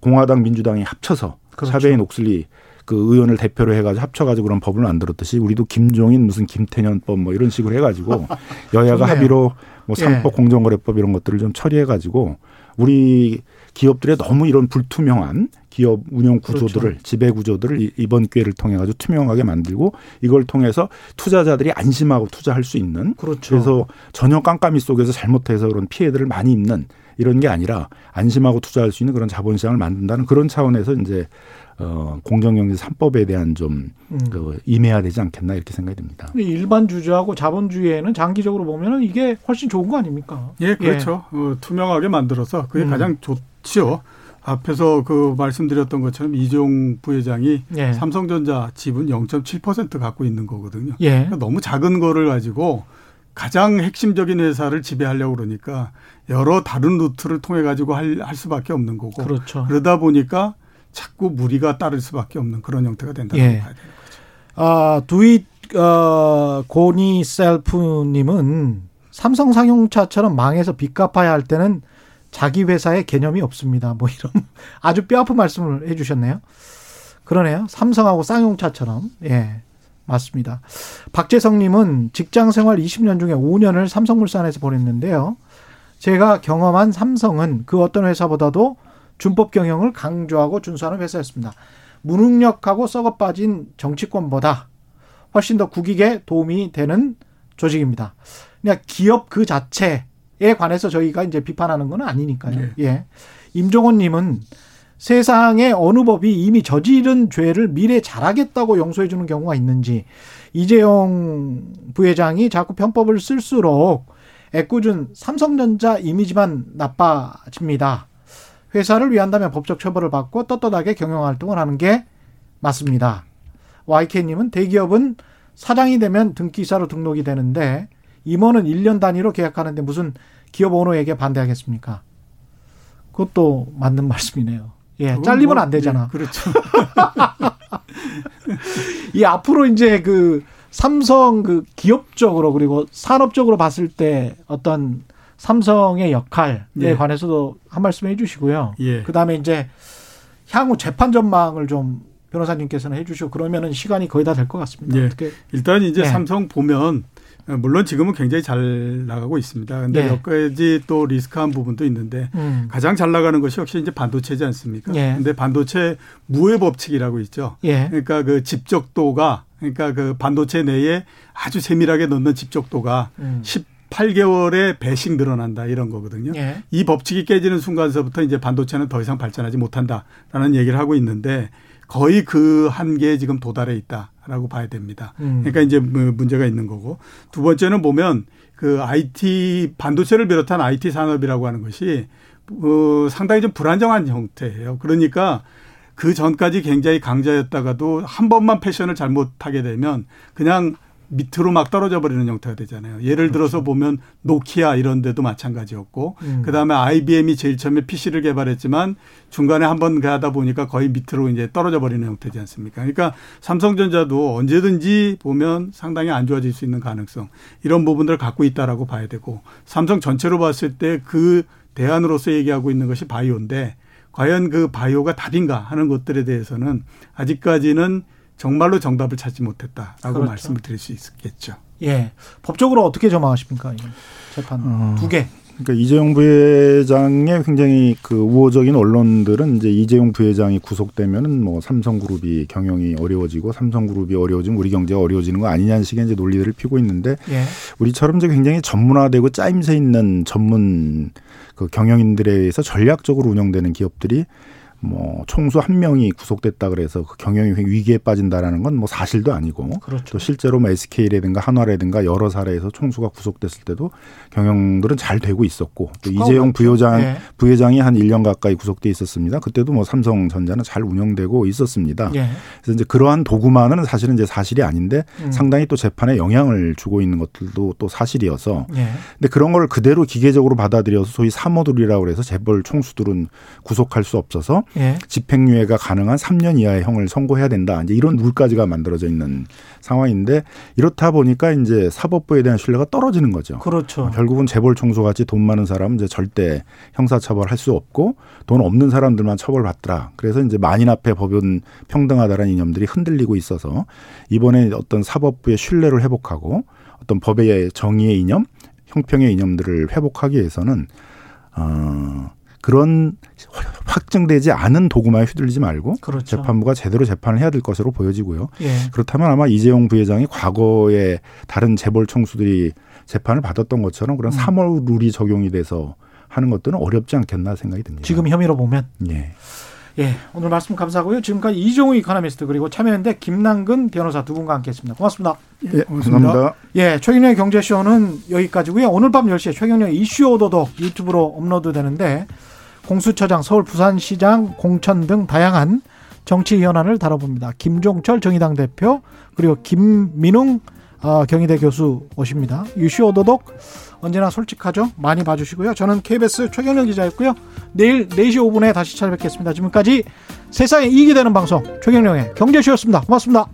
공화당 민주당이 합쳐서 사베인-옥슬리 그 의원을 대표로 해가지고 합쳐가지고 그런 법을 만들었듯이 우리도 김종인 무슨 김태년법 뭐 이런 식으로 해가지고 여야가 좋네요. 합의로 뭐 상법 예. 공정거래법 이런 것들을 좀 처리해가지고 우리 기업들의 너무 이런 불투명한 기업 운영 구조들을 그렇죠. 지배 구조들을 이번 기회를 통해 가지고 투명하게 만들고 이걸 통해서 투자자들이 안심하고 투자할 수 있는 그렇죠. 그래서 전혀 깜깜이 속에서 잘못해서 그런 피해들을 많이 입는 이런 게 아니라 안심하고 투자할 수 있는 그런 자본시장을 만든다는 그런 차원에서 이제 공정경제 3법에 대한 좀 임해야 되지 않겠나 이렇게 생각이 듭니다. 일반 주주하고 자본주의에는 장기적으로 보면은 이게 훨씬 좋은 거 아닙니까? 예, 그렇죠. 예. 투명하게 만들어서 그게 가장 좋지요. 앞에서 그 말씀드렸던 것처럼 이재용 부회장이 예. 삼성전자 지분 0.7% 갖고 있는 거거든요. 예. 그러니까 너무 작은 거를 가지고 가장 핵심적인 회사를 지배하려고 그러니까 여러 다른 루트를 통해 가지고 할 수밖에 없는 거고. 그렇죠. 그러다 보니까 자꾸 무리가 따를 수밖에 없는 그런 형태가 된다고 예. 봐야 되는 거죠. 아, 고니 셀프님은 삼성 상용차처럼 망해서 빚 갚아야 할 때는 자기 회사의 개념이 없습니다. 뭐 이런 아주 뼈아픈 말씀을 해주셨네요. 그러네요. 삼성하고 쌍용차처럼. 예, 맞습니다. 박재성님은 직장생활 20년 중에 5년을 삼성물산에서 보냈는데요. 제가 경험한 삼성은 그 어떤 회사보다도 준법 경영을 강조하고 준수하는 회사였습니다. 무능력하고 썩어빠진 정치권보다 훨씬 더 국익에 도움이 되는 조직입니다. 그냥 기업 그 자체 에 관해서 저희가 이제 비판하는 건 아니니까요. 예. 예. 임종원 님은 세상의 어느 법이 이미 저지른 죄를 미래 잘하겠다고 용서해 주는 경우가 있는지, 이재용 부회장이 자꾸 편법을 쓸수록 애꿎은 삼성전자 이미지만 나빠집니다. 회사를 위한다면 법적 처벌을 받고 떳떳하게 경영활동을 하는 게 맞습니다. YK 님은 대기업은 사장이 되면 등기이사로 등록이 되는데 임원은 1년 단위로 계약하는데 무슨 기업 오너에게 반대하겠습니까? 그것도 맞는 말씀이네요. 예, 잘리면 안 되잖아. 예, 그렇죠. 이 앞으로 이제 그 삼성 그 기업적으로 그리고 산업적으로 봤을 때 어떤 삼성의 역할에 예. 관해서도 한 말씀 해주시고요. 예. 그 다음에 이제 향후 재판 전망을 좀 변호사님께서는 해주시고 그러면은 시간이 거의 다 될 것 같습니다. 예. 어떻게 일단 이제 예. 삼성 보면. 물론 지금은 굉장히 잘 나가고 있습니다. 그런데 네. 몇 가지 또 리스크한 부분도 있는데 가장 잘 나가는 것이 역시 이제 반도체지 않습니까? 그런데 예. 반도체 무해 법칙이라고 있죠. 예. 그러니까 그 집적도가 그러니까 그 반도체 내에 아주 세밀하게 넣는 집적도가 18개월에 배씩 늘어난다 이런 거거든요. 예. 이 법칙이 깨지는 순간서부터 이제 반도체는 더 이상 발전하지 못한다라는 얘기를 하고 있는데 거의 그 한계에 지금 도달해 있다. 라고 봐야 됩니다. 그러니까 이제 문제가 있는 거고. 두 번째는 보면 그 IT 반도체를 비롯한 IT 산업이라고 하는 것이 상당히 좀 불안정한 형태예요. 그러니까 그 전까지 굉장히 강자였다가도 한 번만 패션을 잘못하게 되면 그냥 밑으로 막 떨어져 버리는 형태가 되잖아요. 예를 들어서 보면 노키아 이런 데도 마찬가지였고 그다음에 IBM이 제일 처음에 PC를 개발했지만 중간에 한번 가다 보니까 거의 밑으로 이제 떨어져 버리는 형태지 않습니까? 그러니까 삼성전자도 언제든지 보면 상당히 안 좋아질 수 있는 가능성 이런 부분들을 갖고 있다라고 봐야 되고 삼성 전체로 봤을 때 그 대안으로서 얘기하고 있는 것이 바이오인데 과연 그 바이오가 답인가 하는 것들에 대해서는 아직까지는 정말로 정답을 찾지 못했다라고 그렇죠. 말씀을 드릴 수 있겠죠. 예, 법적으로 어떻게 전망하십니까? 재판 두 개. 그러니까 이재용 부회장의 굉장히 그 우호적인 언론들은 이제 이재용 부회장이 구속되면은 뭐 삼성그룹이 경영이 어려워지고 삼성그룹이 어려워지면 우리 경제가 어려워지는 거 아니냐는 식의 이제 논리들을 피고 있는데 예. 우리처럼 이제 굉장히 전문화되고 짜임새 있는 전문 그 경영인들에 의해서 전략적으로 운영되는 기업들이 뭐 총수 한 명이 구속됐다 그래서 그 경영이 위기에 빠진다라는 건 뭐 사실도 아니고 그렇죠. 또 실제로 뭐 SK라든가 한화라든가 여러 사례에서 총수가 구속됐을 때도 경영들은 잘 되고 있었고 또 이재용 부회장이 한 1년 가까이 구속돼 있었습니다. 그때도 뭐 삼성전자는 잘 운영되고 있었습니다. 예. 그래서 이제 그러한 도구만은 사실은 이제 사실이 아닌데 상당히 또 재판에 영향을 주고 있는 것들도 또 사실이어서 예. 근데 그런 걸 그대로 기계적으로 받아들여서 소위 사모들이라고 해서 재벌 총수들은 구속할 수 없어서 예. 집행유예가 가능한 3년 이하의 형을 선고해야 된다. 이제 이런 룰까지가 만들어져 있는 상황인데 이렇다 보니까 이제 사법부에 대한 신뢰가 떨어지는 거죠. 그렇죠. 결국은 재벌 총수같이 돈 많은 사람은 이제 절대 형사처벌할 수 없고 돈 없는 사람들만 처벌받더라. 그래서 이제 만인 앞에 법은 평등하다라는 이념들이 흔들리고 있어서 이번에 어떤 사법부의 신뢰를 회복하고 어떤 법의 정의의 이념, 형평의 이념들을 회복하기 위해서는 그런 확정되지 않은 도구만 휘둘리지 말고 그렇죠. 재판부가 제대로 재판을 해야 될 것으로 보여지고요. 예. 그렇다면 아마 이재용 부회장이 과거에 다른 재벌 총수들이 재판을 받았던 것처럼 그런 3월 룰이 적용이 돼서 하는 것들은 어렵지 않겠나 생각이 듭니다. 지금 혐의로 보면. 예. 예, 오늘 말씀 감사하고요. 지금까지 이종우 이코노미스트 그리고 참여연대 김남근 변호사 두 분과 함께했습니다. 고맙습니다. 예, 고맙습니다. 감사합니다. 예, 최경영의 경제쇼는 여기까지고요. 오늘 밤 10시에 최경영의 이슈 오도독 유튜브로 업로드되는데 공수처장, 서울 부산시장, 공천 등 다양한 정치 현안을 다뤄봅니다. 김종철 정의당 대표 그리고 김민웅 경희대 교수 오십니다. 이슈 오도독 언제나 솔직하죠. 많이 봐주시고요. 저는 KBS 최경영 기자였고요. 내일 4시 5분에 다시 찾아뵙겠습니다. 지금까지 세상에 이익이 되는 방송 최경영의 경제쇼였습니다. 고맙습니다.